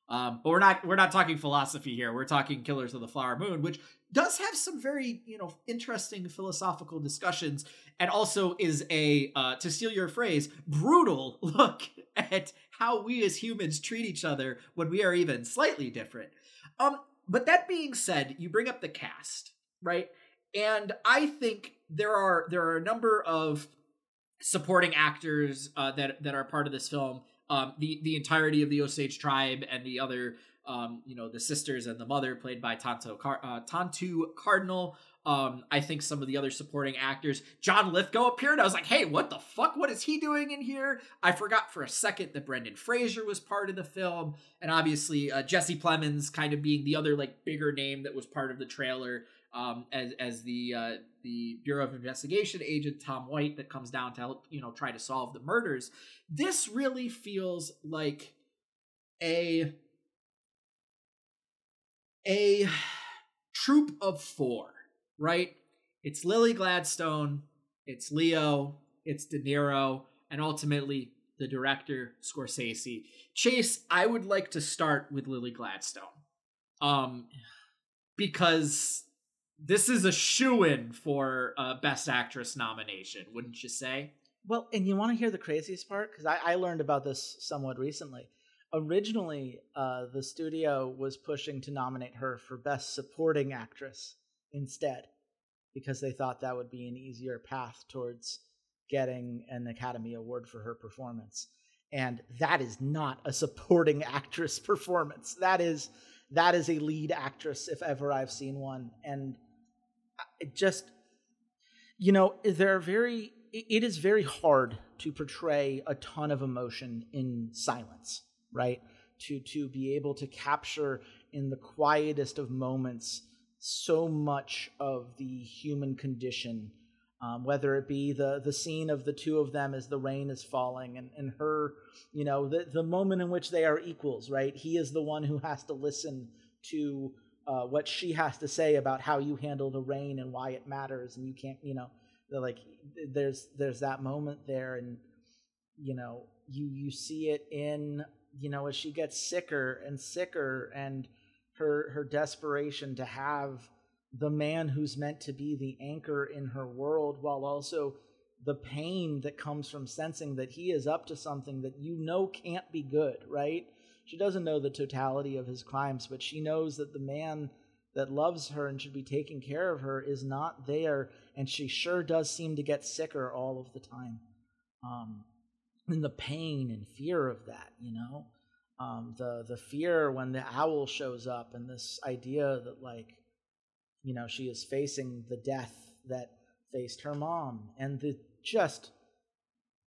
Um, but we're not we're not talking philosophy here. We're talking Killers of the Flower Moon, which does have some very, you know, interesting philosophical discussions, and also is a, uh, to steal your phrase, brutal look at how we as humans treat each other when we are even slightly different. Um, but that being said, you bring up the cast, right? And I think there are there are a number of supporting actors uh, that that are part of this film. Um, the, the entirety of the Osage tribe, and the other, um, you know, the sisters and the mother played by Tonto, Car- uh, Tonto Cardinal. Um, I think some of the other supporting actors, John Lithgow appeared. I was like, hey, what the fuck? What is he doing in here? I forgot for a second that Brendan Fraser was part of the film. And obviously uh, Jesse Plemons kind of being the other like bigger name that was part of the trailer, um, as, as the, uh, the Bureau of Investigation agent, Tom White, that comes down to help, you know, try to solve the murders. This really feels like a, a troop of four, right? It's Lily Gladstone, it's Leo, it's De Niro, and ultimately the director, Scorsese. Chase, I would like to start with Lily Gladstone, um, because this is a shoo-in for a Best Actress nomination, wouldn't you say? Well, and you want to hear the craziest part? Because I, I learned about this somewhat recently. Originally, uh, the studio was pushing to nominate her for Best Supporting Actress instead, because they thought that would be an easier path towards getting an Academy Award for her performance. And that is not a supporting actress performance. That is that is a lead actress, if ever I've seen one. And it just, you know, there are very, it is very hard to portray a ton of emotion in silence, right? To to be able to capture in the quietest of moments so much of the human condition, Um, whether it be the the scene of the two of them as the rain is falling and, and her, you know, the, the moment in which they are equals, right? He is the one who has to listen to uh, what she has to say about how you handle the rain and why it matters. And you can't, you know, like there's there's that moment there. And, you know, you, you see it in, you know, as she gets sicker and sicker and her her desperation to have the man who's meant to be the anchor in her world, while also the pain that comes from sensing that he is up to something that you know can't be good, right? She doesn't know the totality of his crimes, but she knows that the man that loves her and should be taking care of her is not there, and she sure does seem to get sicker all of the time. Um, and the pain and fear of that, you know? Um, the, the fear when the owl shows up and this idea that, like, you know, she is facing the death that faced her mom and the just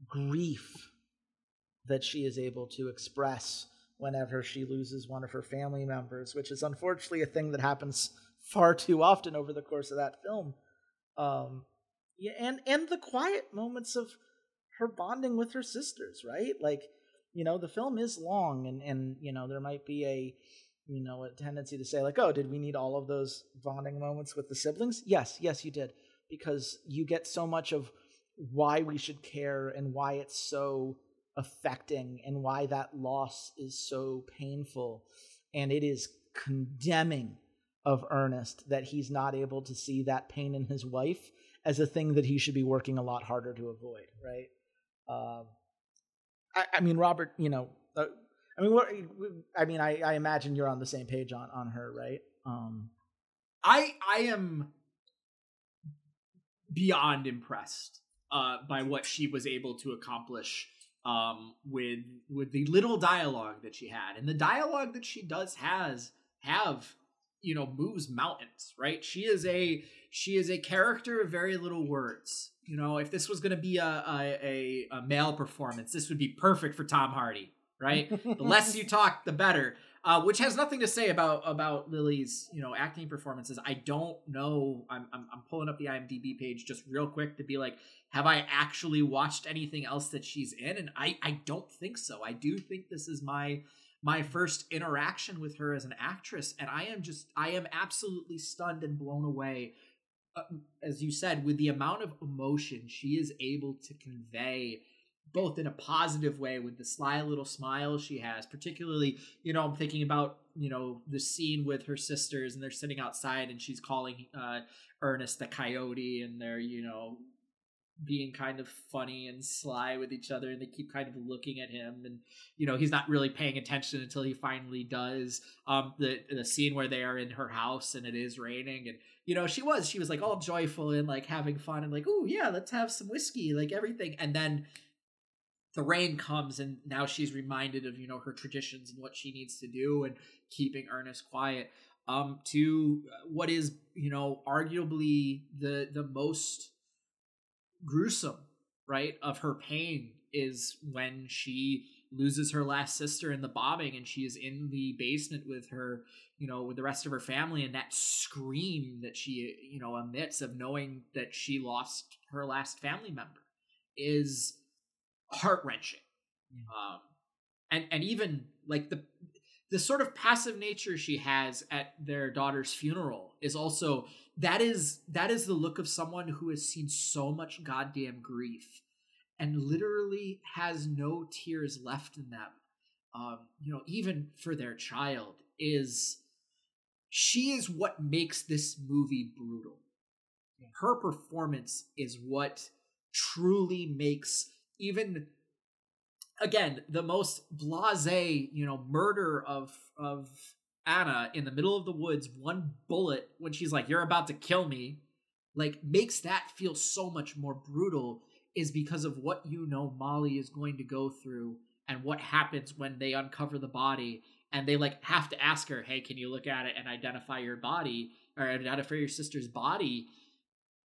grief that she is able to express whenever she loses one of her family members, which is unfortunately a thing that happens far too often over the course of that film. Um, yeah, and, and the quiet moments of her bonding with her sisters, right? Like, you know, the film is long and, and you know, there might be a... you know, a tendency to say like, oh, did we need all of those bonding moments with the siblings? Yes, yes, you did. Because you get so much of why we should care and why it's so affecting and why that loss is so painful. And it is condemning of Ernest that he's not able to see that pain in his wife as a thing that he should be working a lot harder to avoid, right? Um, I, I mean, Robert, you know... Uh, I mean, what, I mean, I, I imagine you're on the same page on, on her, right? Um, I I am beyond impressed uh, by what she was able to accomplish um, with with the little dialogue that she had, and the dialogue that she does has have you know moves mountains, right? She is a she is a character of very little words. You know, if this was going to be a a, a a male performance, this would be perfect for Tom Hardy. Right? The less you talk, the better, uh, which has nothing to say about, about Lily's, you know, acting performances. I don't know. I'm, I'm, I'm pulling up the IMDb page just real quick to be like, have I actually watched anything else that she's in? And I, I don't think so. I do think this is my, my first interaction with her as an actress. And I am just, I am absolutely stunned and blown away. Uh, as you said, with the amount of emotion she is able to convey, both in a positive way with the sly little smile she has, particularly, you know, I'm thinking about, you know, the scene with her sisters and they're sitting outside and she's calling uh, Ernest the coyote and they're, you know, being kind of funny and sly with each other and they keep kind of looking at him and, you know, he's not really paying attention until he finally does. Um, the, the scene where they are in her house and it is raining and, you know, she was, she was like all joyful and like having fun and like, oh yeah, let's have some whiskey, like everything. And then the rain comes and now she's reminded of, you know, her traditions and what she needs to do and keeping Ernest quiet, um, to what is, you know, arguably the, the most gruesome, right, of her pain is when she loses her last sister in the bombing and she is in the basement with her, you know, with the rest of her family. And that scream that she, you know, emits of knowing that she lost her last family member is heart-wrenching. Um, and, and even like the, the sort of passive nature she has at their daughter's funeral is also, that is, that is the look of someone who has seen so much goddamn grief and literally has no tears left in them. Um, you know, even for their child is, she is what makes this movie brutal. Her performance is what truly makes even, again, the most blasé, you know, murder of of Anna in the middle of the woods, one bullet when she's like, "You're about to kill me," like makes that feel so much more brutal is because of what you know Molly is going to go through and what happens when they uncover the body and they like have to ask her, "Hey, can you look at it and identify your body or identify your sister's body?"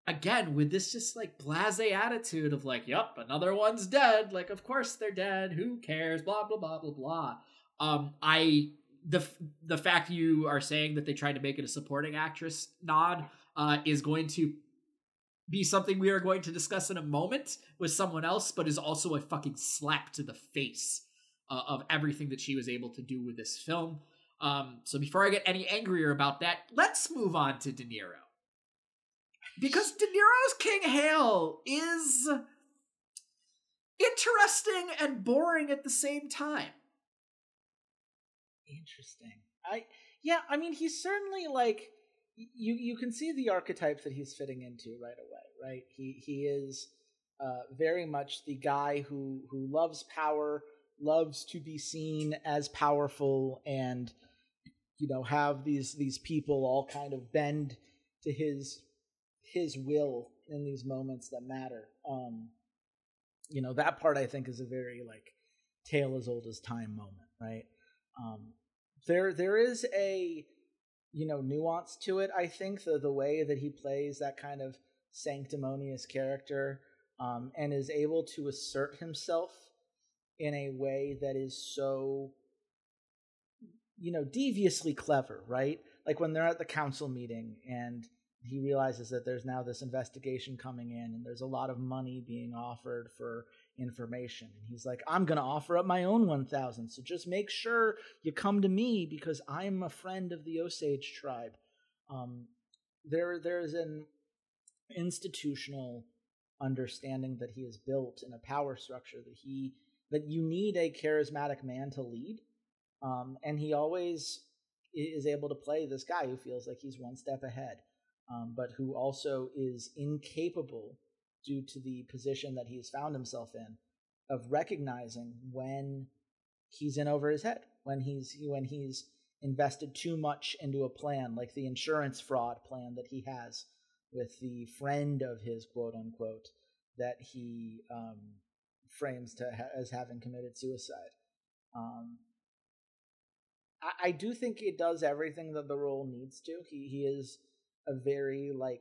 Again, with this just like blasé attitude of like, yep, another one's dead. Like, of course they're dead. Who cares? Blah, blah, blah, blah, blah. Um, I, the, the fact you are saying that they tried to make it a supporting actress nod uh, is going to be something we are going to discuss in a moment with someone else, but is also a fucking slap to the face uh, of everything that she was able to do with this film. Um, so before I get any angrier about that, let's move on to De Niro. Because De Niro's King Hale is interesting and boring at the same time. Interesting. I yeah, I mean, he's certainly like, you you can see the archetype that he's fitting into right away, right? He he is uh, very much the guy who who loves power, loves to be seen as powerful, and you know, have these these people all kind of bend to his his will in these moments that matter. Um, you know, that part I think is a very like tale as old as time moment, right? Um, there there is a you know, nuance to it, I think, the the way that he plays that kind of sanctimonious character um, and is able to assert himself in a way that is so, you know, deviously clever, right? Like when they're at the council meeting and he realizes that there's now this investigation coming in and there's a lot of money being offered for information. And he's like, I'm going to offer up my own one thousand. So just make sure you come to me because I'm a friend of the Osage tribe. Um, there, there's an institutional understanding that he has built in a power structure that he, that you need a charismatic man to lead. Um, and he always is able to play this guy who feels like he's one step ahead, um, but who also is incapable due to the position that he's found himself in, of recognizing when he's in over his head, when he's when he's invested too much into a plan, like the insurance fraud plan that he has with the friend of his, quote unquote, that he um, frames to ha- as having committed suicide. Um, I-, I do think it does everything that the role needs to. He he is a very like.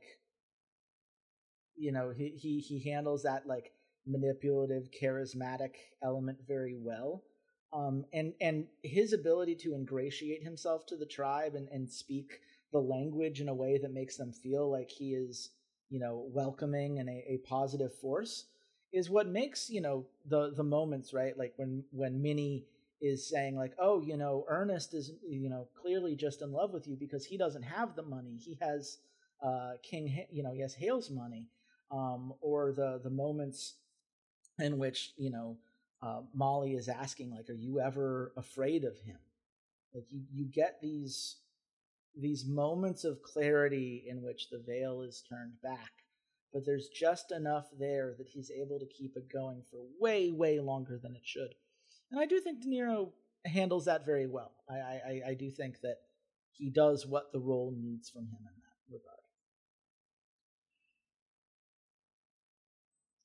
You know, he, he, he handles that, like, manipulative, charismatic element very well. Um, and, and his ability to ingratiate himself to the tribe and, and speak the language in a way that makes them feel like he is, you know, welcoming and a, a positive force is what makes, you know, the, the moments, right? Like when, when Minnie is saying, like, oh, you know, Ernest is, you know, clearly just in love with you because he doesn't have the money. He has uh, King, you know, he has Hale's money. Um, or the, the moments in which, you know, uh, Molly is asking, like, are you ever afraid of him? Like, you, you get these these moments of clarity in which the veil is turned back, but there's just enough there that he's able to keep it going for way, way longer than it should. And I do think De Niro handles that very well. I, I, I do think that he does what the role needs from him in that regard.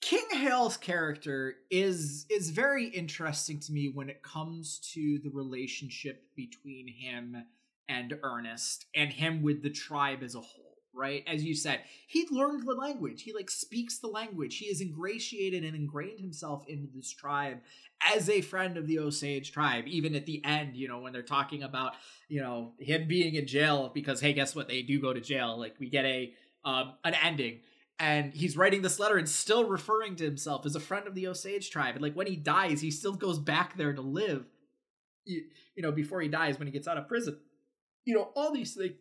King Hale's character is is very interesting to me when it comes to the relationship between him and Ernest and him with the tribe as a whole, right? As you said, he learned the language. He, like, speaks the language. He is ingratiated and ingrained himself into this tribe as a friend of the Osage tribe, even at the end, you know, when they're talking about, you know, him being in jail because, hey, guess what? They do go to jail. Like, we get a um, an ending. And he's writing this letter and still referring to himself as a friend of the Osage tribe. And, like, when he dies, he still goes back there to live, you, you know, before he dies when he gets out of prison. You know, all these things,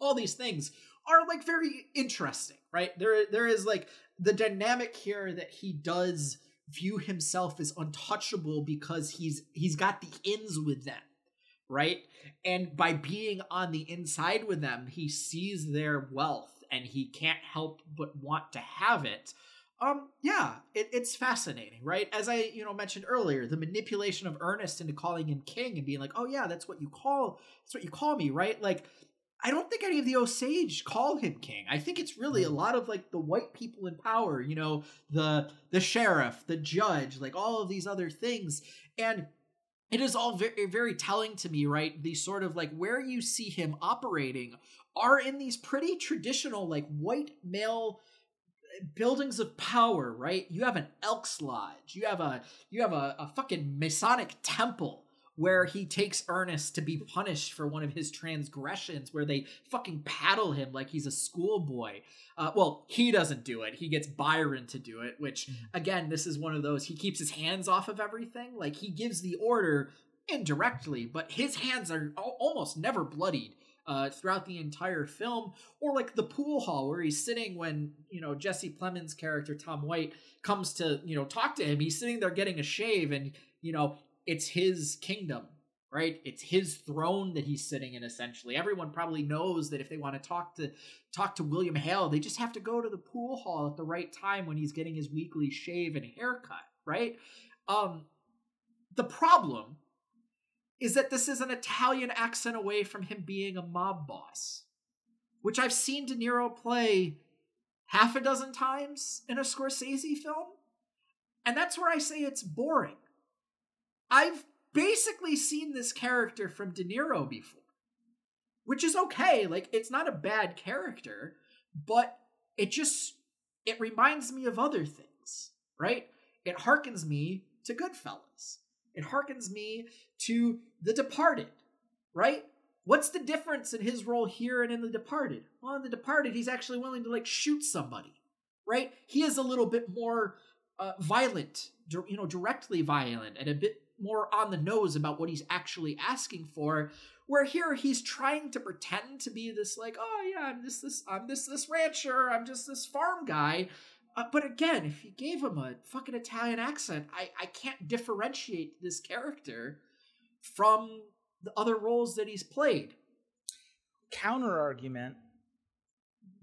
all these things are, like, very interesting, right? There, there is, like, the dynamic here that he does view himself as untouchable because he's he's got the ins with them, right? And by being on the inside with them, he sees their wealth. And he can't help but want to have it. Um, yeah, it, it's fascinating, right? As I, you know, mentioned earlier, the manipulation of Ernest into calling him king and being like, "Oh yeah, that's what you call, that's what you call me," right? Like, I don't think any of the Osage call him king. I think it's really a lot of, like, the white people in power, you know, the the sheriff, the judge, like all of these other things, and. It is all very, very telling to me, right? The sort of, like, where you see him operating are in these pretty traditional, like, white male buildings of power, right? You have an Elks Lodge. You have a you have a, a fucking Masonic temple where he takes Ernest to be punished for one of his transgressions, where they fucking paddle him like he's a schoolboy. Uh, well, he doesn't do it. He gets Byron to do it, which, again, this is one of those, he keeps his hands off of everything. Like, he gives the order indirectly, but his hands are al- almost never bloodied uh, throughout the entire film. Or like the pool hall where he's sitting when, you know, Jesse Plemons' character, Tom White, comes to, you know, talk to him. He's sitting there getting a shave and, you know, it's his kingdom, right? It's his throne that he's sitting in, essentially. Everyone probably knows that if they want to talk to talk to William Hale, they just have to go to the pool hall at the right time when he's getting his weekly shave and haircut, right? Um, the problem is that this is an Italian accent away from him being a mob boss, which I've seen De Niro play half a dozen times in a Scorsese film. And that's where I say it's boring. I've basically seen this character from De Niro before, which is okay. Like, it's not a bad character, but it just, it reminds me of other things, right? It harkens me to Goodfellas. It harkens me to The Departed, right? What's the difference in his role here and in The Departed? Well, in The Departed, he's actually willing to, like, shoot somebody, right? He is a little bit more uh, violent, you know, directly violent, and a bit more on the nose about what he's actually asking for, where here he's trying to pretend to be this, like, oh yeah, I'm just this, I'm this, this rancher, I'm just this farm guy. Uh, but again, if you gave him a fucking Italian accent, I, I can't differentiate this character from the other roles that he's played. Counter argument.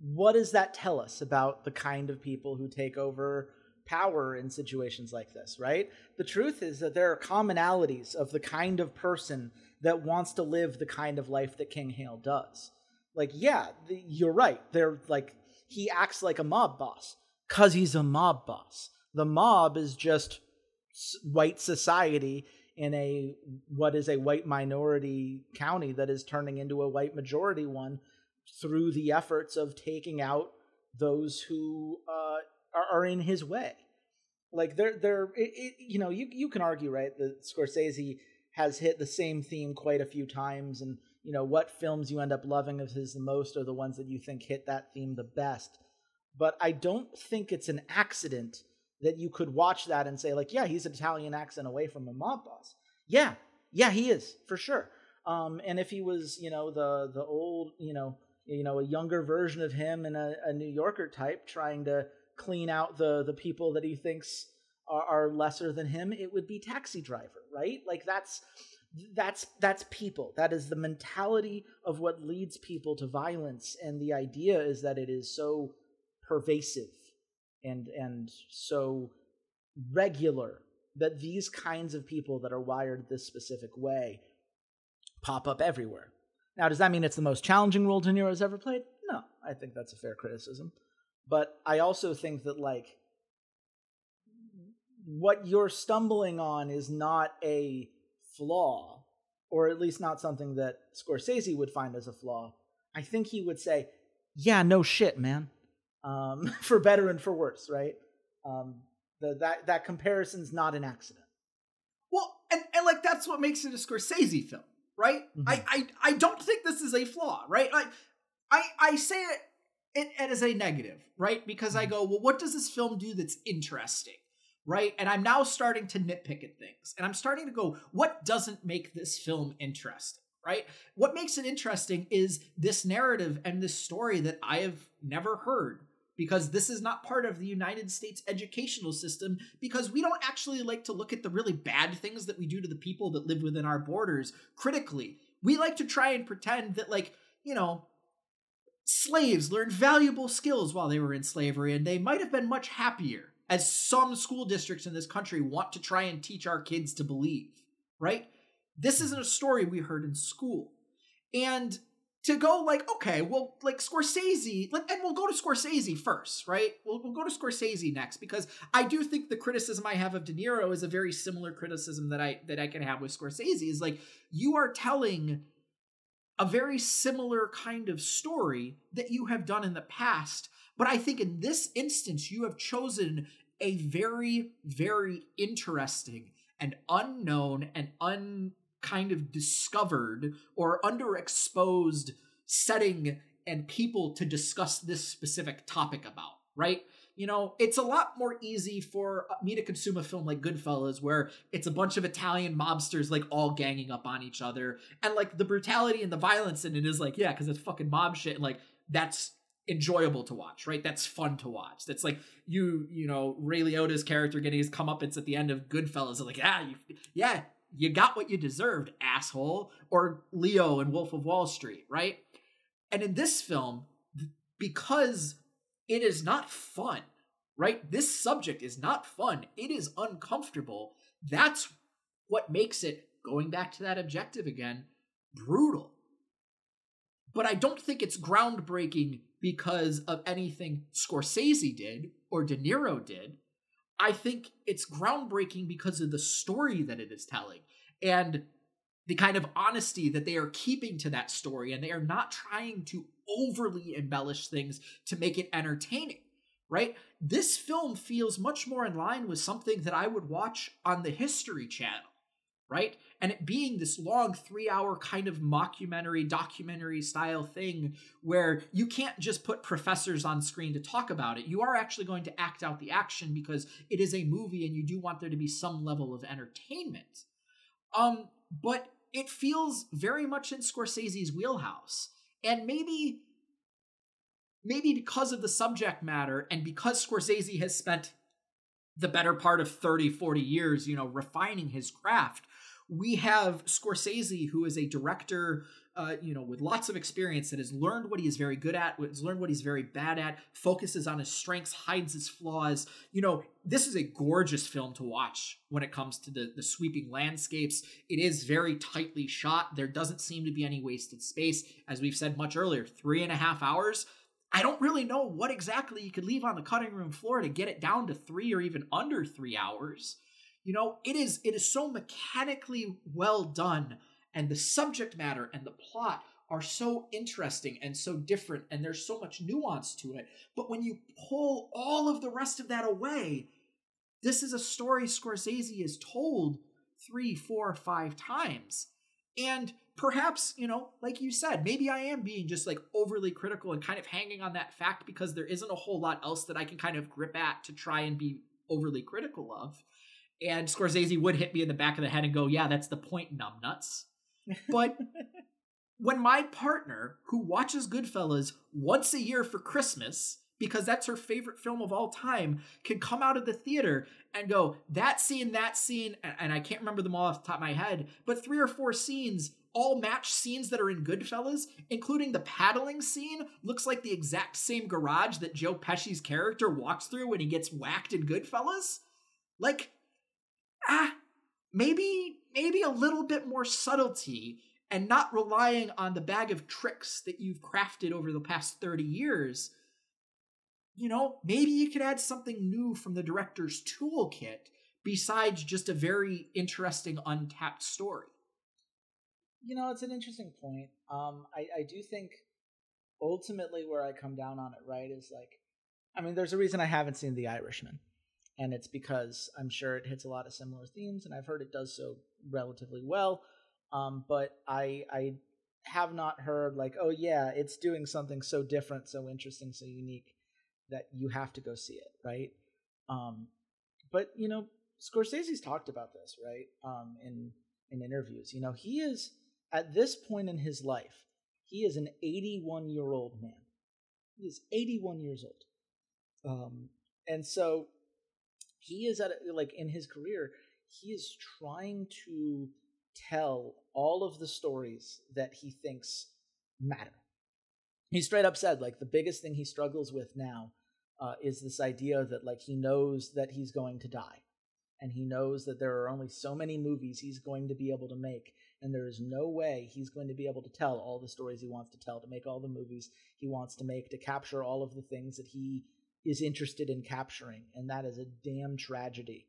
What does that tell us about the kind of people who take over power in situations like this, right? The truth is that there are commonalities of the kind of person that wants to live the kind of life that King Hale does. Like, yeah, the, you're right. They're like, he acts like a mob boss because he's a mob boss. The mob is just white society in a what is a white minority county that is turning into a white majority one through the efforts of taking out those who uh, are in his way. Like, they're, they're it, it, you know, you you can argue, right, that Scorsese has hit the same theme quite a few times, and, you know, what films you end up loving of his the most are the ones that you think hit that theme the best. But I don't think it's an accident that you could watch that and say, like, yeah, he's an Italian accent away from a mob boss. Yeah, yeah, he is, for sure. Um, and if he was, you know, the the old, you know, you know, a younger version of him and a, a New Yorker type trying to clean out the the people that he thinks are, are lesser than him, it would be Taxi Driver, right? Like, that's that's that's people. That is the mentality of what leads people to violence, and the idea is that it is so pervasive and and so regular that these kinds of people that are wired this specific way pop up everywhere. Now, does that mean it's the most challenging role De Niro's ever played? No, I think that's a fair criticism. But I also think that, like, what you're stumbling on is not a flaw, or at least not something that Scorsese would find as a flaw. I think he would say, yeah, no shit, man. Um, for better and for worse, right? Um, the, that that comparison's not an accident. Well, and, and like, that's what makes it a Scorsese film, right? Mm-hmm. I, I I don't think this is a flaw, right? Like, I I say it, it, it is a negative, right? Because I go, well, what does this film do that's interesting, right? And I'm now starting to nitpick at things, and I'm starting to go, what doesn't make this film interesting? Right? What makes it interesting is this narrative and this story that I have never heard, because this is not part of the United States educational system, because we don't actually like to look at the really bad things that we do to the people that live within our borders critically. We like to try and pretend that, like, you know, slaves learned valuable skills while they were in slavery, and they might have been much happier, as some school districts in this country want to try and teach our kids to believe, right? This isn't a story we heard in school. And to go, like, okay, well, like, Scorsese, like, and we'll go to Scorsese first, right? We'll, we'll go to Scorsese next, because I do think the criticism I have of De Niro is a very similar criticism that I that I can have with Scorsese, is, like, you are telling a very similar kind of story that you have done in the past, but I think in this instance you have chosen a very, very interesting and unknown and un kind of discovered or underexposed setting and people to discuss this specific topic about, right? You know, it's a lot more easy for me to consume a film like Goodfellas, where it's a bunch of Italian mobsters, like, all ganging up on each other. And, like, the brutality and the violence in it is, like, yeah, because it's fucking mob shit. And, like, that's enjoyable to watch, right? That's fun to watch. That's, like, you, you know, Ray Liotta's character getting his comeuppance at the end of Goodfellas. Like, ah, you, yeah, you got what you deserved, asshole. Or Leo in Wolf of Wall Street, right? And in this film, because... it is not fun, right? This subject is not fun. It is uncomfortable. That's what makes it, going back to that objective again, brutal. But I don't think it's groundbreaking because of anything Scorsese did or De Niro did. I think it's groundbreaking because of the story that it is telling and the kind of honesty that they are keeping to that story, and they are not trying to overly embellish things to make it entertaining, right? This film feels much more in line with something that I would watch on the History Channel, right? And it being this long three-hour kind of mockumentary, documentary-style thing where you can't just put professors on screen to talk about it. You are actually going to act out the action because it is a movie and you do want there to be some level of entertainment. Um, but it feels very much in Scorsese's wheelhouse. And maybe, maybe because of the subject matter and because Scorsese has spent the better part of thirty, forty years, you know, refining his craft, we have Scorsese, who is a director, uh, you know, with lots of experience, that has learned what he is very good at, has learned what he's very bad at, focuses on his strengths, hides his flaws. You know, this is a gorgeous film to watch when it comes to the, the sweeping landscapes. It is very tightly shot. There doesn't seem to be any wasted space. As we've said much earlier, three and a half hours. I don't really know what exactly you could leave on the cutting room floor to get it down to three or even under three hours. You know, it is it is so mechanically well done, and the subject matter and the plot are so interesting and so different, and there's so much nuance to it. But when you pull all of the rest of that away, this is a story Scorsese has told three, four, five times. And perhaps, you know, like you said, maybe I am being just like overly critical and kind of hanging on that fact because there isn't a whole lot else that I can kind of grip at to try and be overly critical of. And Scorsese would hit me in the back of the head and go, yeah, that's the point, numbnuts. But when my partner, who watches Goodfellas once a year for Christmas, because that's her favorite film of all time, can come out of the theater and go, that scene, that scene, and I can't remember them all off the top of my head, but three or four scenes all match scenes that are in Goodfellas, including the paddling scene, looks like the exact same garage that Joe Pesci's character walks through when he gets whacked in Goodfellas. Like... ah, maybe, maybe a little bit more subtlety and not relying on the bag of tricks that you've crafted over the past thirty years. You know, maybe you could add something new from the director's toolkit besides just a very interesting, untapped story. You know, it's an interesting point. Um, I, I do think ultimately where I come down on it, right, is like, I mean, there's a reason I haven't seen The Irishman. And it's because I'm sure it hits a lot of similar themes, and I've heard it does so relatively well. Um, but I I have not heard like, oh yeah, it's doing something so different, so interesting, so unique that you have to go see it, right? Um, but you know, Scorsese's talked about this, right? Um, in in interviews, you know, he is at this point in his life, he is an eighty-one year old man. He is eighty-one years old, um, and so. He is at like in his career, he is trying to tell all of the stories that he thinks matter. He straight up said like the biggest thing he struggles with now uh, is this idea that like he knows that he's going to die, and he knows that there are only so many movies he's going to be able to make, and there is no way he's going to be able to tell all the stories he wants to tell, to make all the movies he wants to make, to capture all of the things that he is interested in capturing, and that is a damn tragedy.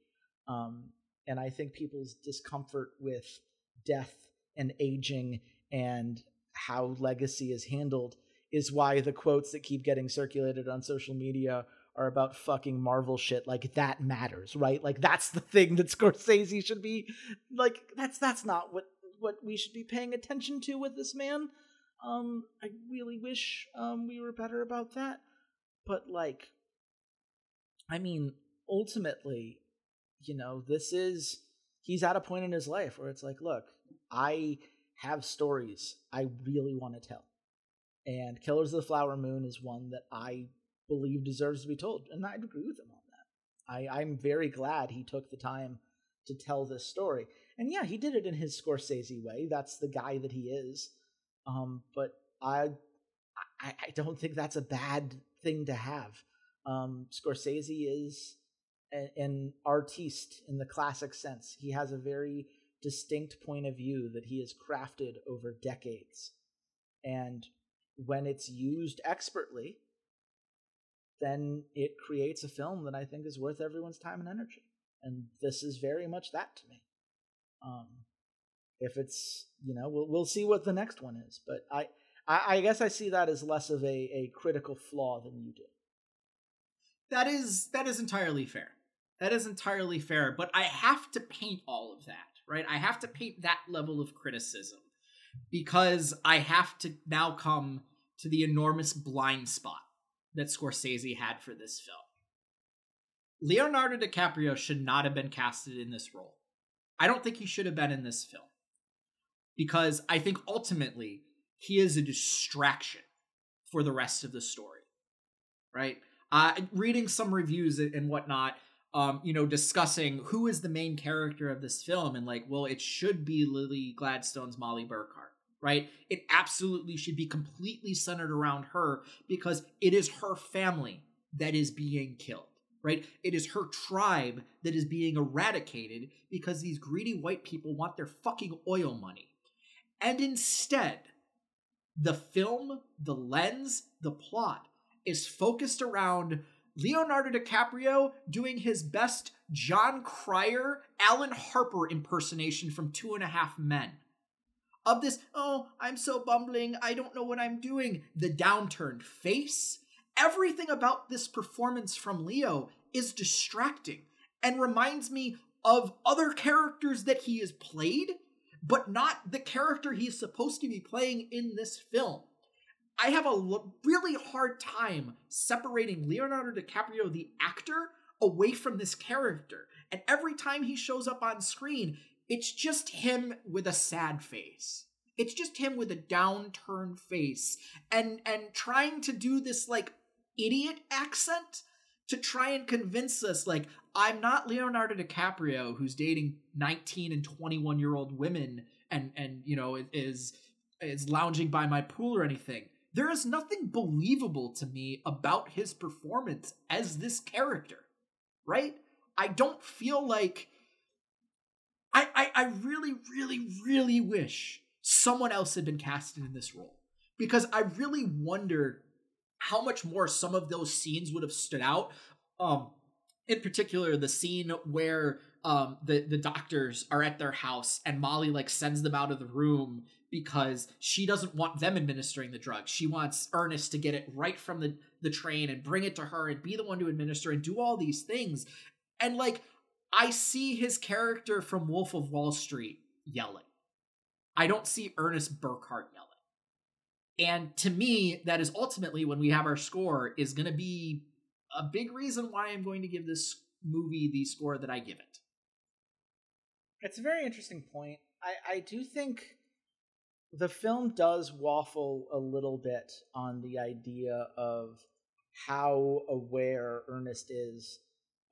Um, and I think people's discomfort with death and aging and how legacy is handled is why the quotes that keep getting circulated on social media are about fucking Marvel shit. Like, that matters, right? Like, that's the thing that Scorsese should be, like, that's that's not what what we should be paying attention to with this man. Um, I really wish um, we were better about that. But, like, I mean, ultimately, you know, this is, he's at a point in his life where it's like, look, I have stories I really want to tell. And Killers of the Flower Moon is one that I believe deserves to be told. And I'd agree with him on that. I, I'm very glad he took the time to tell this story. And yeah, he did it in his Scorsese way. That's the guy that he is. Um, but I, I, I don't think that's a bad thing to have. Um, Scorsese is a, an artiste in the classic sense. He has a very distinct point of view that he has crafted over decades. And when it's used expertly, then it creates a film that I think is worth everyone's time and energy. And this is very much that to me. Um, if it's, you know, we'll we'll see what the next one is. But I, I, I guess I see that as less of a, a critical flaw than you do. That is that is entirely fair. That is entirely fair. But I have to paint all of that, right? I have to paint that level of criticism because I have to now come to the enormous blind spot that Scorsese had for this film. Leonardo DiCaprio should not have been casted in this role. I don't think he should have been in this film because I think ultimately he is a distraction for the rest of the story, right? Uh, reading some reviews and whatnot, um, you know, discussing who is the main character of this film and like, well, it should be Lily Gladstone's Molly Burkhart, right? It absolutely should be completely centered around her because it is her family that is being killed. Right? It is her tribe that is being eradicated because these greedy white people want their fucking oil money. And instead, the film, the lens, the plot is focused around Leonardo DiCaprio doing his best John Cryer, Alan Harper impersonation from Two and a Half Men. Of this, oh, I'm so bumbling, I don't know what I'm doing. The downturned face. Everything about this performance from Leo is distracting and reminds me of other characters that he has played, but not the character he's supposed to be playing in this film. I have a l- really hard time separating Leonardo DiCaprio, the actor, away from this character. And every time he shows up on screen, it's just him with a sad face. It's just him with a downturned face and, and trying to do this, like, idiot accent to try and convince us, like, I'm not Leonardo DiCaprio who's dating nineteen and twenty-one year old women and and you know is is lounging by my pool or anything. There is nothing believable to me about his performance as this character, right? I don't feel like I I, I really really really wish someone else had been casted in this role because I really wonder how much more some of those scenes would have stood out. Um, in particular, the scene where um, the, the doctors are at their house and Molly like sends them out of the room because she doesn't want them administering the drug. She wants Ernest to get it right from the, the train and bring it to her and be the one to administer and do all these things. And like, I see his character from Wolf of Wall Street yelling. I don't see Ernest Burkhart yelling. And to me, that is ultimately when we have our score is going to be a big reason why I'm going to give this movie the score that I give it. It's a very interesting point. I, I do think the film does waffle a little bit on the idea of how aware Ernest is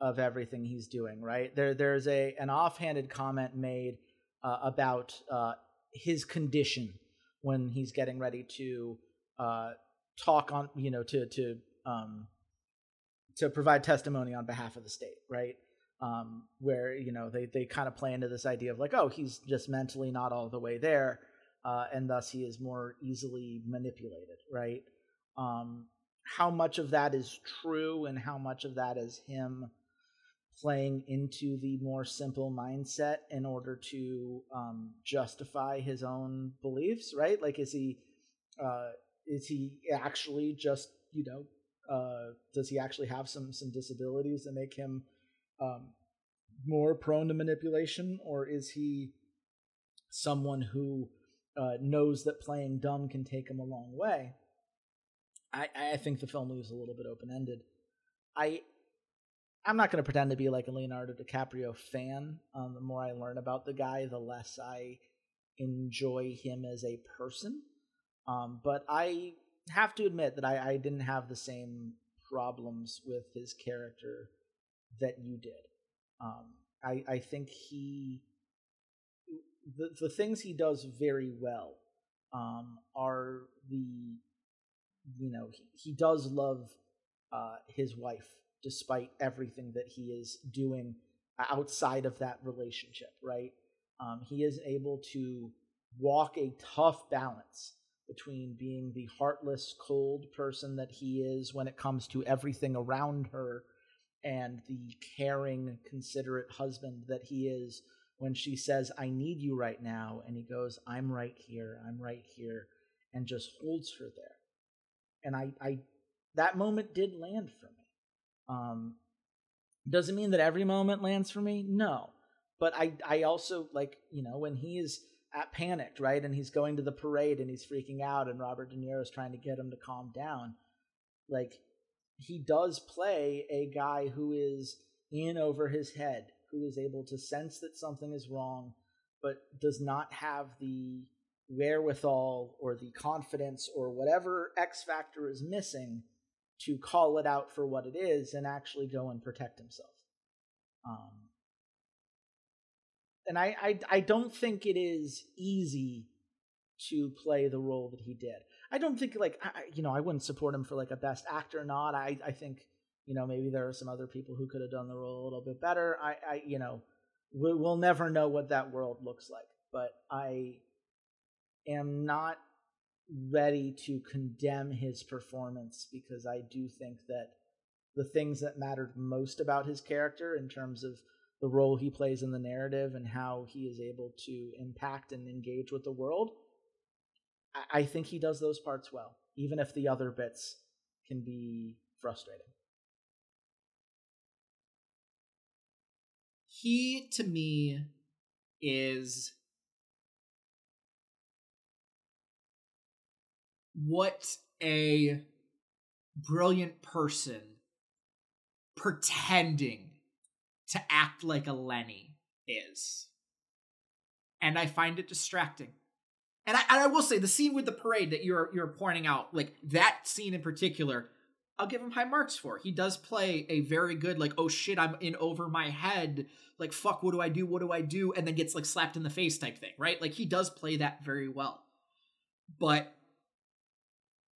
of everything he's doing, right? There, there's a an offhanded comment made uh, about uh, his condition when he's getting ready to uh, talk on, you know, to to um, to provide testimony on behalf of the state, right? Um, where, you know, they, they kind of play into this idea of like, oh, he's just mentally not all the way there, uh, and thus he is more easily manipulated, right? Um, how much of that is true and how much of that is him playing into the more simple mindset in order to um, justify his own beliefs, right? Like, is he, uh, is he actually just, you know, uh, does he actually have some some disabilities that make him um, more prone to manipulation, or is he someone who uh, knows that playing dumb can take him a long way, I, I think the film leaves a little bit open-ended. I, I'm not going to pretend to be like a Leonardo DiCaprio fan. Um, the more I learn about the guy, the less I enjoy him as a person. Um, but I have to admit that I, I didn't have the same problems with his character that you did. Um, I, I think he... The, the things he does very well um, are the... You know, he, he does love uh, his wife despite everything that he is doing outside of that relationship, right? Um, he is able to walk a tough balance between being the heartless, cold person that he is when it comes to everything around her and the caring, considerate husband that he is when she says, I need you right now. And he goes, I'm right here, I'm right here, and just holds her there. And I, I, that moment did land for me. Um, doesn't mean that every moment lands for me. No, but I, I also like, you know, when he is at panicked, right. And he's going to the parade and he's freaking out and Robert De Niro is trying to get him to calm down. Like, he does play a guy who is in over his head, who is able to sense that something is wrong, but does not have the wherewithal or the confidence or whatever X factor is missing to call it out for what it is and actually go and protect himself. Um, and I, I, I don't think it is easy to play the role that he did. I don't think, like, I, you know, I wouldn't support him for, like, a best actor nod. I, I think, you know, maybe there are some other people who could have done the role a little bit better. I, I you know, we, we'll never know what that world looks like. But I... am not ready to condemn his performance because I do think that the things that mattered most about his character in terms of the role he plays in the narrative and how he is able to impact and engage with the world, I think he does those parts well, even if the other bits can be frustrating. He, to me, is... what a brilliant person pretending to act like a Lenny is. And I find it distracting. And I, and I will say, the scene with the parade that you're you're pointing out, like, that scene in particular, I'll give him high marks for. He does play a very good, like, oh shit, I'm in over my head. Like, fuck, what do I do? What do I do? And then gets, like, slapped in the face type thing, right? Like, he does play that very well. But...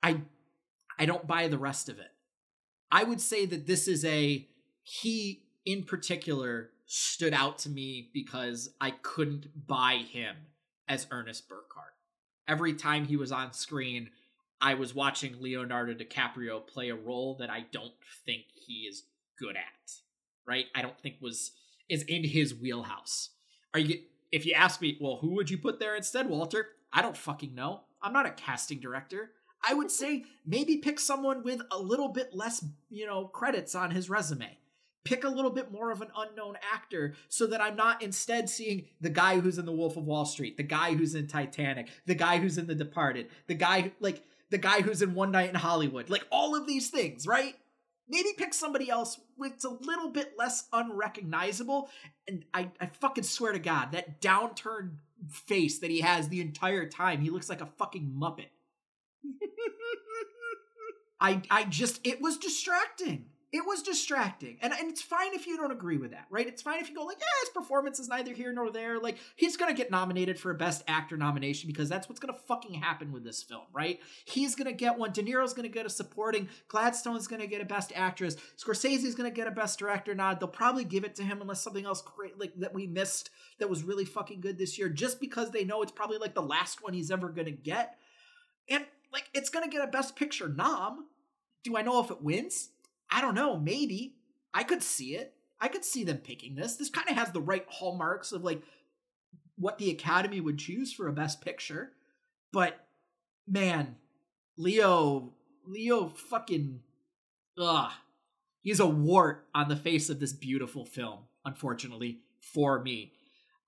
I I don't buy the rest of it. I would say that this is a, he in particular stood out to me because I couldn't buy him as Ernest Burkhart. Every time he was on screen, I was watching Leonardo DiCaprio play a role that I don't think he is good at, right? I don't think was is in his wheelhouse. Are you? If you ask me, well, who would you put there instead, Walter? I don't fucking know. I'm not a casting director. I would say maybe pick someone with a little bit less, you know, credits on his resume. Pick a little bit more of an unknown actor so that I'm not instead seeing the guy who's in The Wolf of Wall Street, the guy who's in Titanic, the guy who's in The Departed, the guy, like, the guy who's in One Night in Hollywood. Like, all of these things, right? Maybe pick somebody else that's a little bit less unrecognizable. And I, I fucking swear to God, that downturned face that he has the entire time, he looks like a fucking Muppet. I I just it was distracting. It was distracting. And and it's fine if you don't agree with that, right? It's fine if you go like, yeah, his performance is neither here nor there. Like, he's going to get nominated for a Best Actor nomination because that's what's going to fucking happen with this film, right? He's going to get one. De Niro's going to get a supporting. Gladstone's going to get a Best Actress. Scorsese's going to get a Best Director nod. They'll probably give it to him unless something else great, like, that we missed that was really fucking good this year, just because they know it's probably like the last one he's ever going to get. And like, it's going to get a Best Picture nom. Do I know if it wins? I don't know. Maybe. I could see it. I could see them picking this. This kind of has the right hallmarks of, like, what the Academy would choose for a Best Picture. But, man, Leo, Leo fucking, ugh. He's a wart on the face of this beautiful film, unfortunately, for me.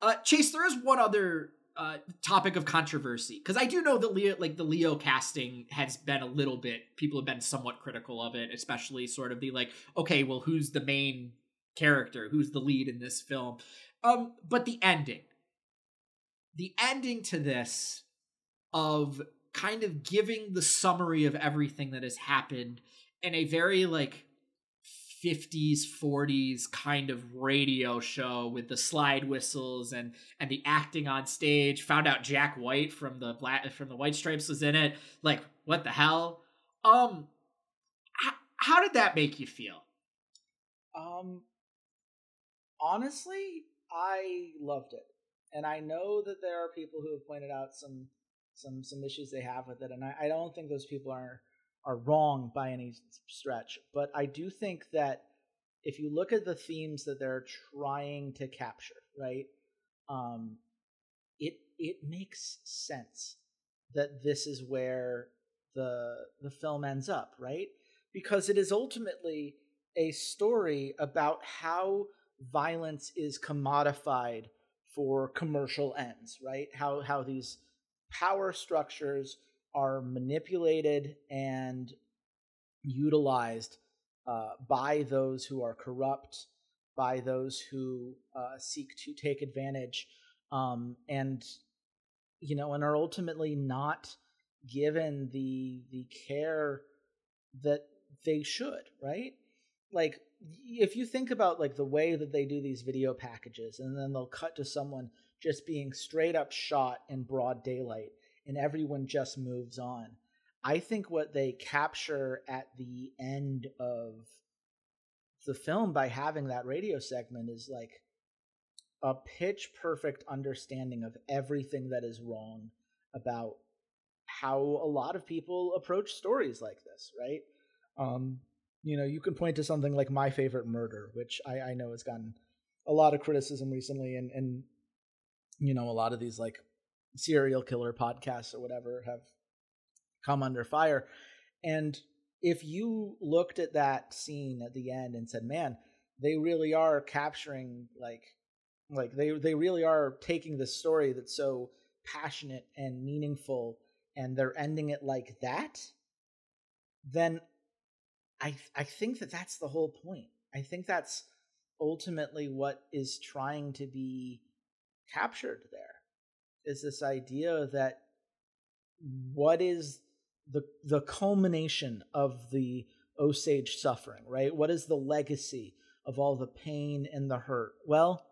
Uh, Chase, there is one other uh, topic of controversy, because I do know that Leo, like the Leo casting has been a little bit, people have been somewhat critical of it, especially sort of the like, okay, well, who's the main character? Who's the lead in this film? Um, but the ending, the ending to this of kind of giving the summary of everything that has happened in a very like fifties, forties kind of radio show with the slide whistles and and the acting on stage. Found out Jack White from the Black from the White Stripes was in it. Like, what the hell? Um, h- how did that make you feel? Um, honestly, I loved it, and I know that there are people who have pointed out some some some issues they have with it, and I, I don't think those people are. are wrong by any stretch, but I do think that if you look at the themes that they're trying to capture, right, um, it it makes sense that this is where the the film ends up, right? Because it is ultimately a story about how violence is commodified for commercial ends, right? How how these power structures are manipulated and utilized uh, by those who are corrupt, by those who uh, seek to take advantage, um, and you know, and are ultimately not given the the care that they should. Right? Like, if you think about like the way that they do these video packages, and then they'll cut to someone just being straight up shot in broad daylight, and everyone just moves on. I think what they capture at the end of the film by having that radio segment is like a pitch perfect understanding of everything that is wrong about how a lot of people approach stories like this, right? Um, you know, you can point to something like My Favorite Murder, which I, I know has gotten a lot of criticism recently, and, and you know, a lot of these like serial killer podcasts or whatever have come under fire. And if you looked at that scene at the end and said, man, they really are capturing like, like they, they really are taking this story that's so passionate and meaningful, and they're ending it like that, then I, I think that that's the whole point. I think that's ultimately what is trying to be captured there. Is this idea that what is the the culmination of the Osage suffering, right? What is the legacy of all the pain and the hurt? Well,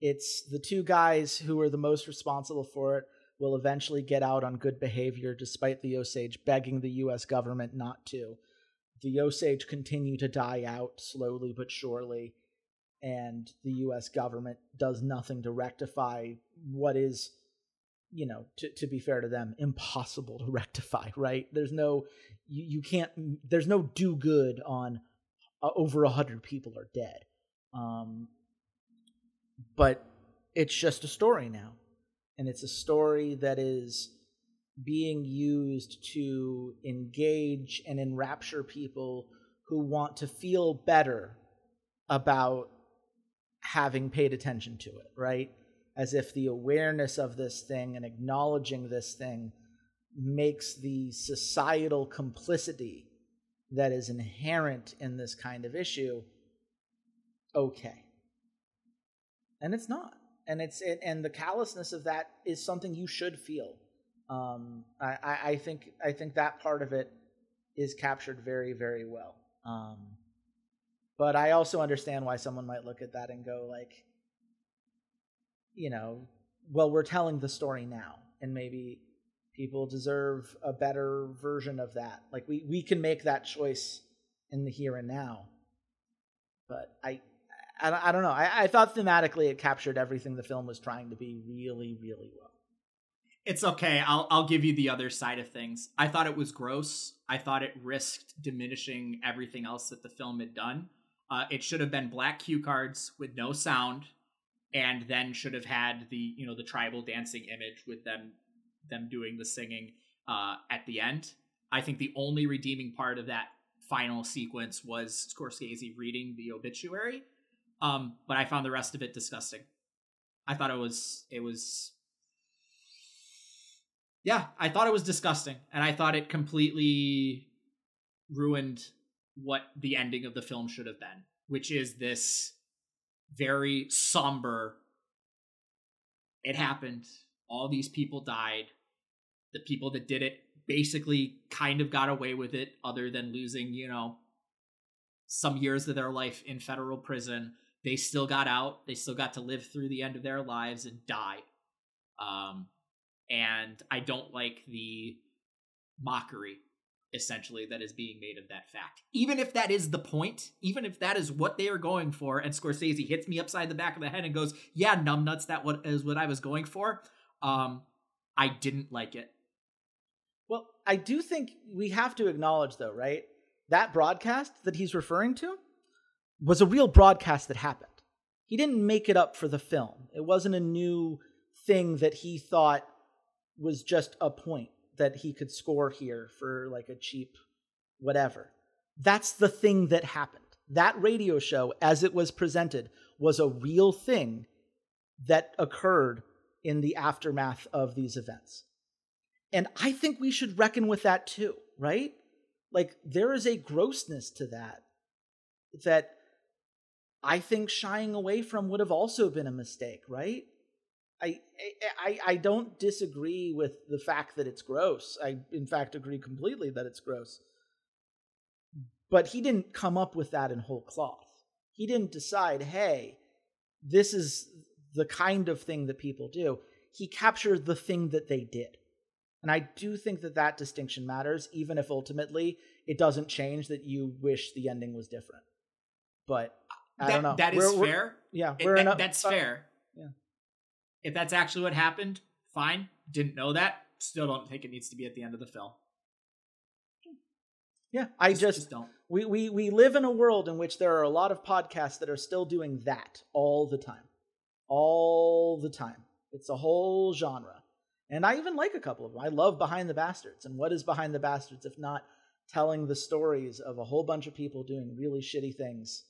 it's the two guys who are the most responsible for it will eventually get out on good behavior despite the Osage begging the U S government not to. The Osage continue to die out slowly but surely, and the U S government does nothing to rectify what is, you know, to, to be fair to them, impossible to rectify, right? There's no, you, you can't, there's no do good on uh, over a hundred people are dead. Um, but it's just a story now. And it's a story that is being used to engage and enrapture people who want to feel better about having paid attention to it, right? As if the awareness of this thing and acknowledging this thing makes the societal complicity that is inherent in this kind of issue okay. And it's not. And it's it, and the callousness of that is something you should feel. Um, I, I, I think I think that part of it is captured very, very well. Um, but I also understand why someone might look at that and go like, you know, well, we're telling the story now, and maybe people deserve a better version of that. Like, we, we can make that choice in the here and now. But I, I, I don't know. I, I thought thematically it captured everything the film was trying to be really, really well. It's okay. I'll I'll give you the other side of things. I thought it was gross. I thought it risked diminishing everything else that the film had done. Uh, it should have been black cue cards with no sound, and then should have had the, you know, the tribal dancing image with them them doing the singing uh, at the end. I think the only redeeming part of that final sequence was Scorsese reading the obituary, um, but I found the rest of it disgusting. I thought it was it was yeah, I thought it was disgusting, and I thought it completely ruined what the ending of the film should have been, which is this very somber, it happened, all these people died, the people that did it basically kind of got away with it other than losing, you know, some years of their life in federal prison. They still got out. They still got to live through the end of their lives and die. Um, and I don't like the mockery, essentially, that is being made of that fact. Even if that is the point, even if that is what they are going for, and Scorsese hits me upside the back of the head and goes, yeah, numbnuts, that what is what I was going for. Um, I didn't like it. Well, I do think we have to acknowledge, though, right? That broadcast that he's referring to was a real broadcast that happened. He didn't make it up for the film. It wasn't a new thing that he thought was just a point that he could score here for like a cheap whatever. That's the thing that happened. That radio show, as it was presented, was a real thing that occurred in the aftermath of these events. And I think we should reckon with that too, right? Like, there is a grossness to that that I think shying away from would have also been a mistake, right? I, I I don't disagree with the fact that it's gross. I, in fact, agree completely that it's gross. But he didn't come up with that in whole cloth. He didn't decide, hey, this is the kind of thing that people do. He captured the thing that they did. And I do think that that distinction matters, even if ultimately it doesn't change that you wish the ending was different. But I that, don't know. That we're, is we're, fair. Yeah, we're it, that, a, that's uh, fair. Yeah. If that's actually what happened, fine. Didn't know that. Still don't think it needs to be at the end of the film. Yeah, I just, just, just don't. We, we we live in a world in which there are a lot of podcasts that are still doing that all the time. All the time. It's a whole genre. And I even like a couple of them. I love Behind the Bastards. And what is Behind the Bastards if not telling the stories of a whole bunch of people doing really shitty things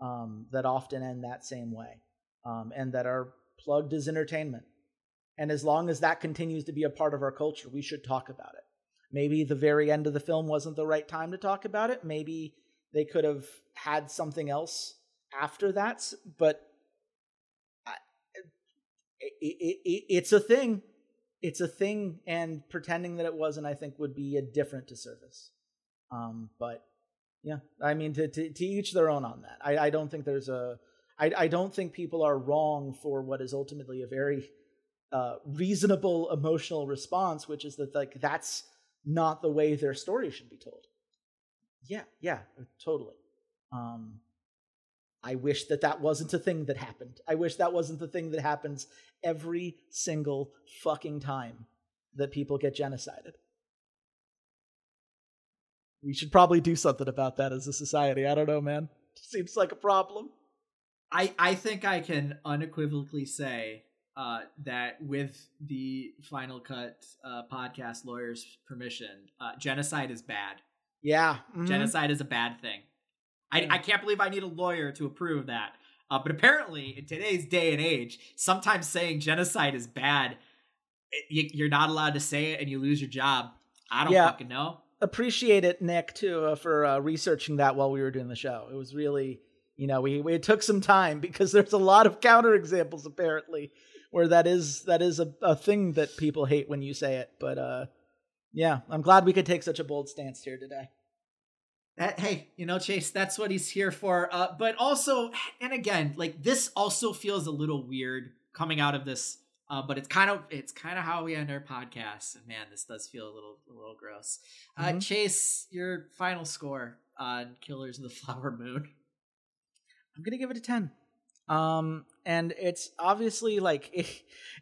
um, that often end that same way um, and that are plugged as entertainment. And as long as that continues to be a part of our culture, we should talk about it. Maybe the very end of the film wasn't the right time to talk about it. Maybe they could have had something else after that. But I, it, it, it, it's a thing. It's a thing, and pretending that it wasn't, I think, would be a different disservice. Um, but, yeah, I mean, to, to, to each their own on that. I, I don't think there's a... I, I don't think people are wrong for what is ultimately a very uh, reasonable emotional response, which is that, like, that's not the way their story should be told. Yeah, yeah, totally. Um, I wish that that wasn't a thing that happened. I wish that wasn't the thing that happens every single fucking time that people get genocided. We should probably do something about that as a society. I don't know, man. It seems like a problem. I, I think I can unequivocally say uh, that with the Final Cut uh, podcast lawyer's permission, uh, genocide is bad. Yeah. Mm-hmm. Genocide is a bad thing. I, I can't believe I need a lawyer to approve that. Uh, but apparently, in today's day and age, sometimes saying genocide is bad, you, you're not allowed to say it and you lose your job. I don't yeah. fucking know. Appreciate it, Nick, too, uh, for uh, researching that while we were doing the show. It was really... You know, we, we it took some time because there's a lot of counterexamples apparently where that is that is a, a thing that people hate when you say it. But uh, yeah, I'm glad we could take such a bold stance here today. That, hey, you know, Chase, that's what he's here for. Uh, but also, and again, like this also feels a little weird coming out of this. Uh, but it's kind of it's kind of how we end our podcast. And man, this does feel a little a little gross. Mm-hmm. Uh, Chase, your final score on Killers of the Flower Moon. I'm going to give it a ten. Um, and it's obviously like, it,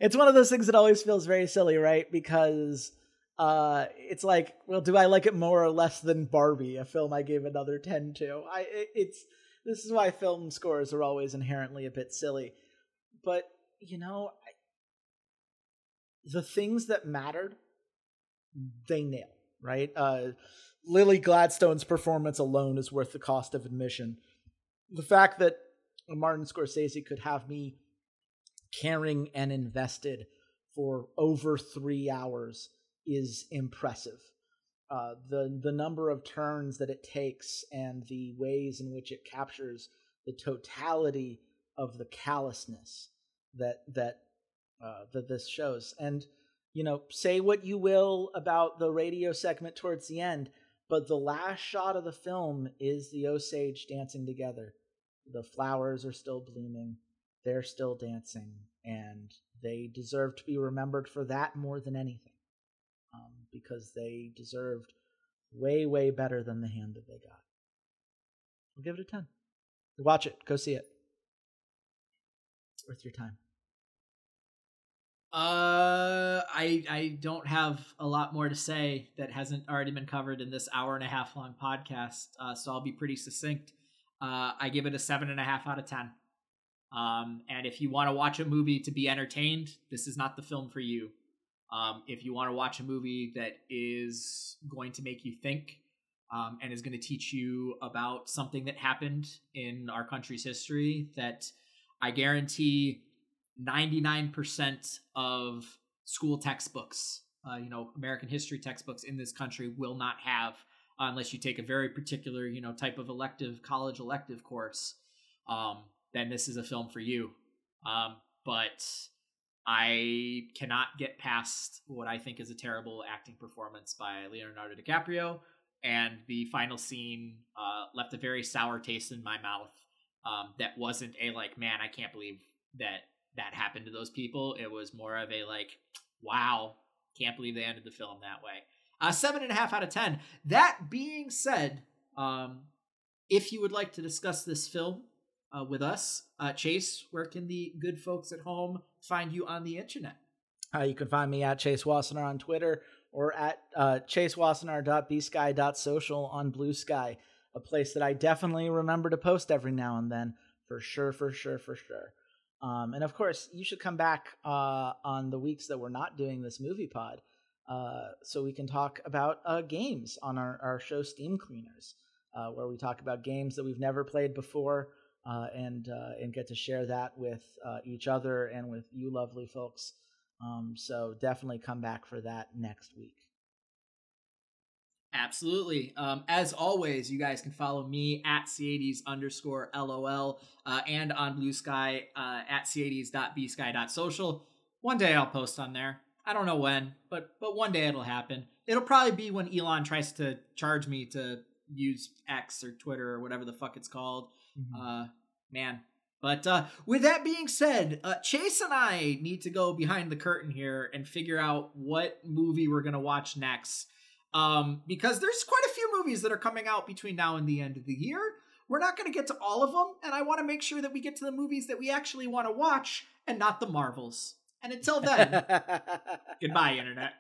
it's one of those things that always feels very silly, right? Because uh, it's like, well, do I like it more or less than Barbie, a film I gave another ten to? I, it's, this is why film scores are always inherently a bit silly. But, you know, I, the things that mattered, they nail, right? Uh, Lily Gladstone's performance alone is worth the cost of admission. The fact that Martin Scorsese could have me caring and invested for over three hours is impressive. Uh, the the number of turns that it takes and the ways in which it captures the totality of the callousness that that uh, that this shows. And you know, say what you will about the radio segment towards the end, but the last shot of the film is the Osage dancing together. The flowers are still blooming, they're still dancing, and they deserve to be remembered for that more than anything. Um, because they deserved way, way better than the hand that they got. I'll give it a ten. Watch it. Go see it. It's worth your time. Uh, I I don't have a lot more to say that hasn't already been covered in this hour and a half long podcast, uh, so I'll be pretty succinct. Uh, I give it a seven and a half out of ten. Um, and if you want to watch a movie to be entertained, this is not the film for you. Um, if you want to watch a movie that is going to make you think, um, and is going to teach you about something that happened in our country's history that I guarantee ninety-nine percent of school textbooks, uh, you know, American history textbooks in this country will not have, unless you take a very particular, you know, type of elective, college elective course, um, then this is a film for you. Um, but... I cannot get past what I think is a terrible acting performance by Leonardo DiCaprio, and the final scene uh, left a very sour taste in my mouth. Um, that wasn't a like, man, I can't believe that that happened to those people. It was more of a like, wow, can't believe they ended the film that way. Uh, seven and a half out of ten. That being said, um, if you would like to discuss this film uh, with us, uh, Chase, where can the good folks at home find you on the internet? Uh, you can find me at Chase Wassenar on Twitter, or at uh, chase wassenar dot b sky dot social on Blue Sky, a place that I definitely remember to post every now and then, for sure, for sure, for sure. Um, and of course, you should come back uh, on the weeks that we're not doing this movie pod, uh, so we can talk about uh, games on our, our show Steam Cleaners, uh, where we talk about games that we've never played before, Uh, and uh, and get to share that with uh, each other and with you lovely folks. Um, so definitely come back for that next week. Absolutely. Um, as always, you guys can follow me at Ciades underscore LOL uh, and on Blue Sky uh, at ciades dot b sky dot social. One day I'll post on there. I don't know when, but but one day it'll happen. It'll probably be when Elon tries to charge me to use X or Twitter or whatever the fuck it's called. Mm-hmm. Uh, man. But uh, with that being said, uh, Chase and I need to go behind the curtain here and figure out what movie we're going to watch next. Um, because there's quite a few movies that are coming out between now and the end of the year. We're not going to get to all of them, and I want to make sure that we get to the movies that we actually want to watch and not the Marvels. And until then, goodbye, Internet.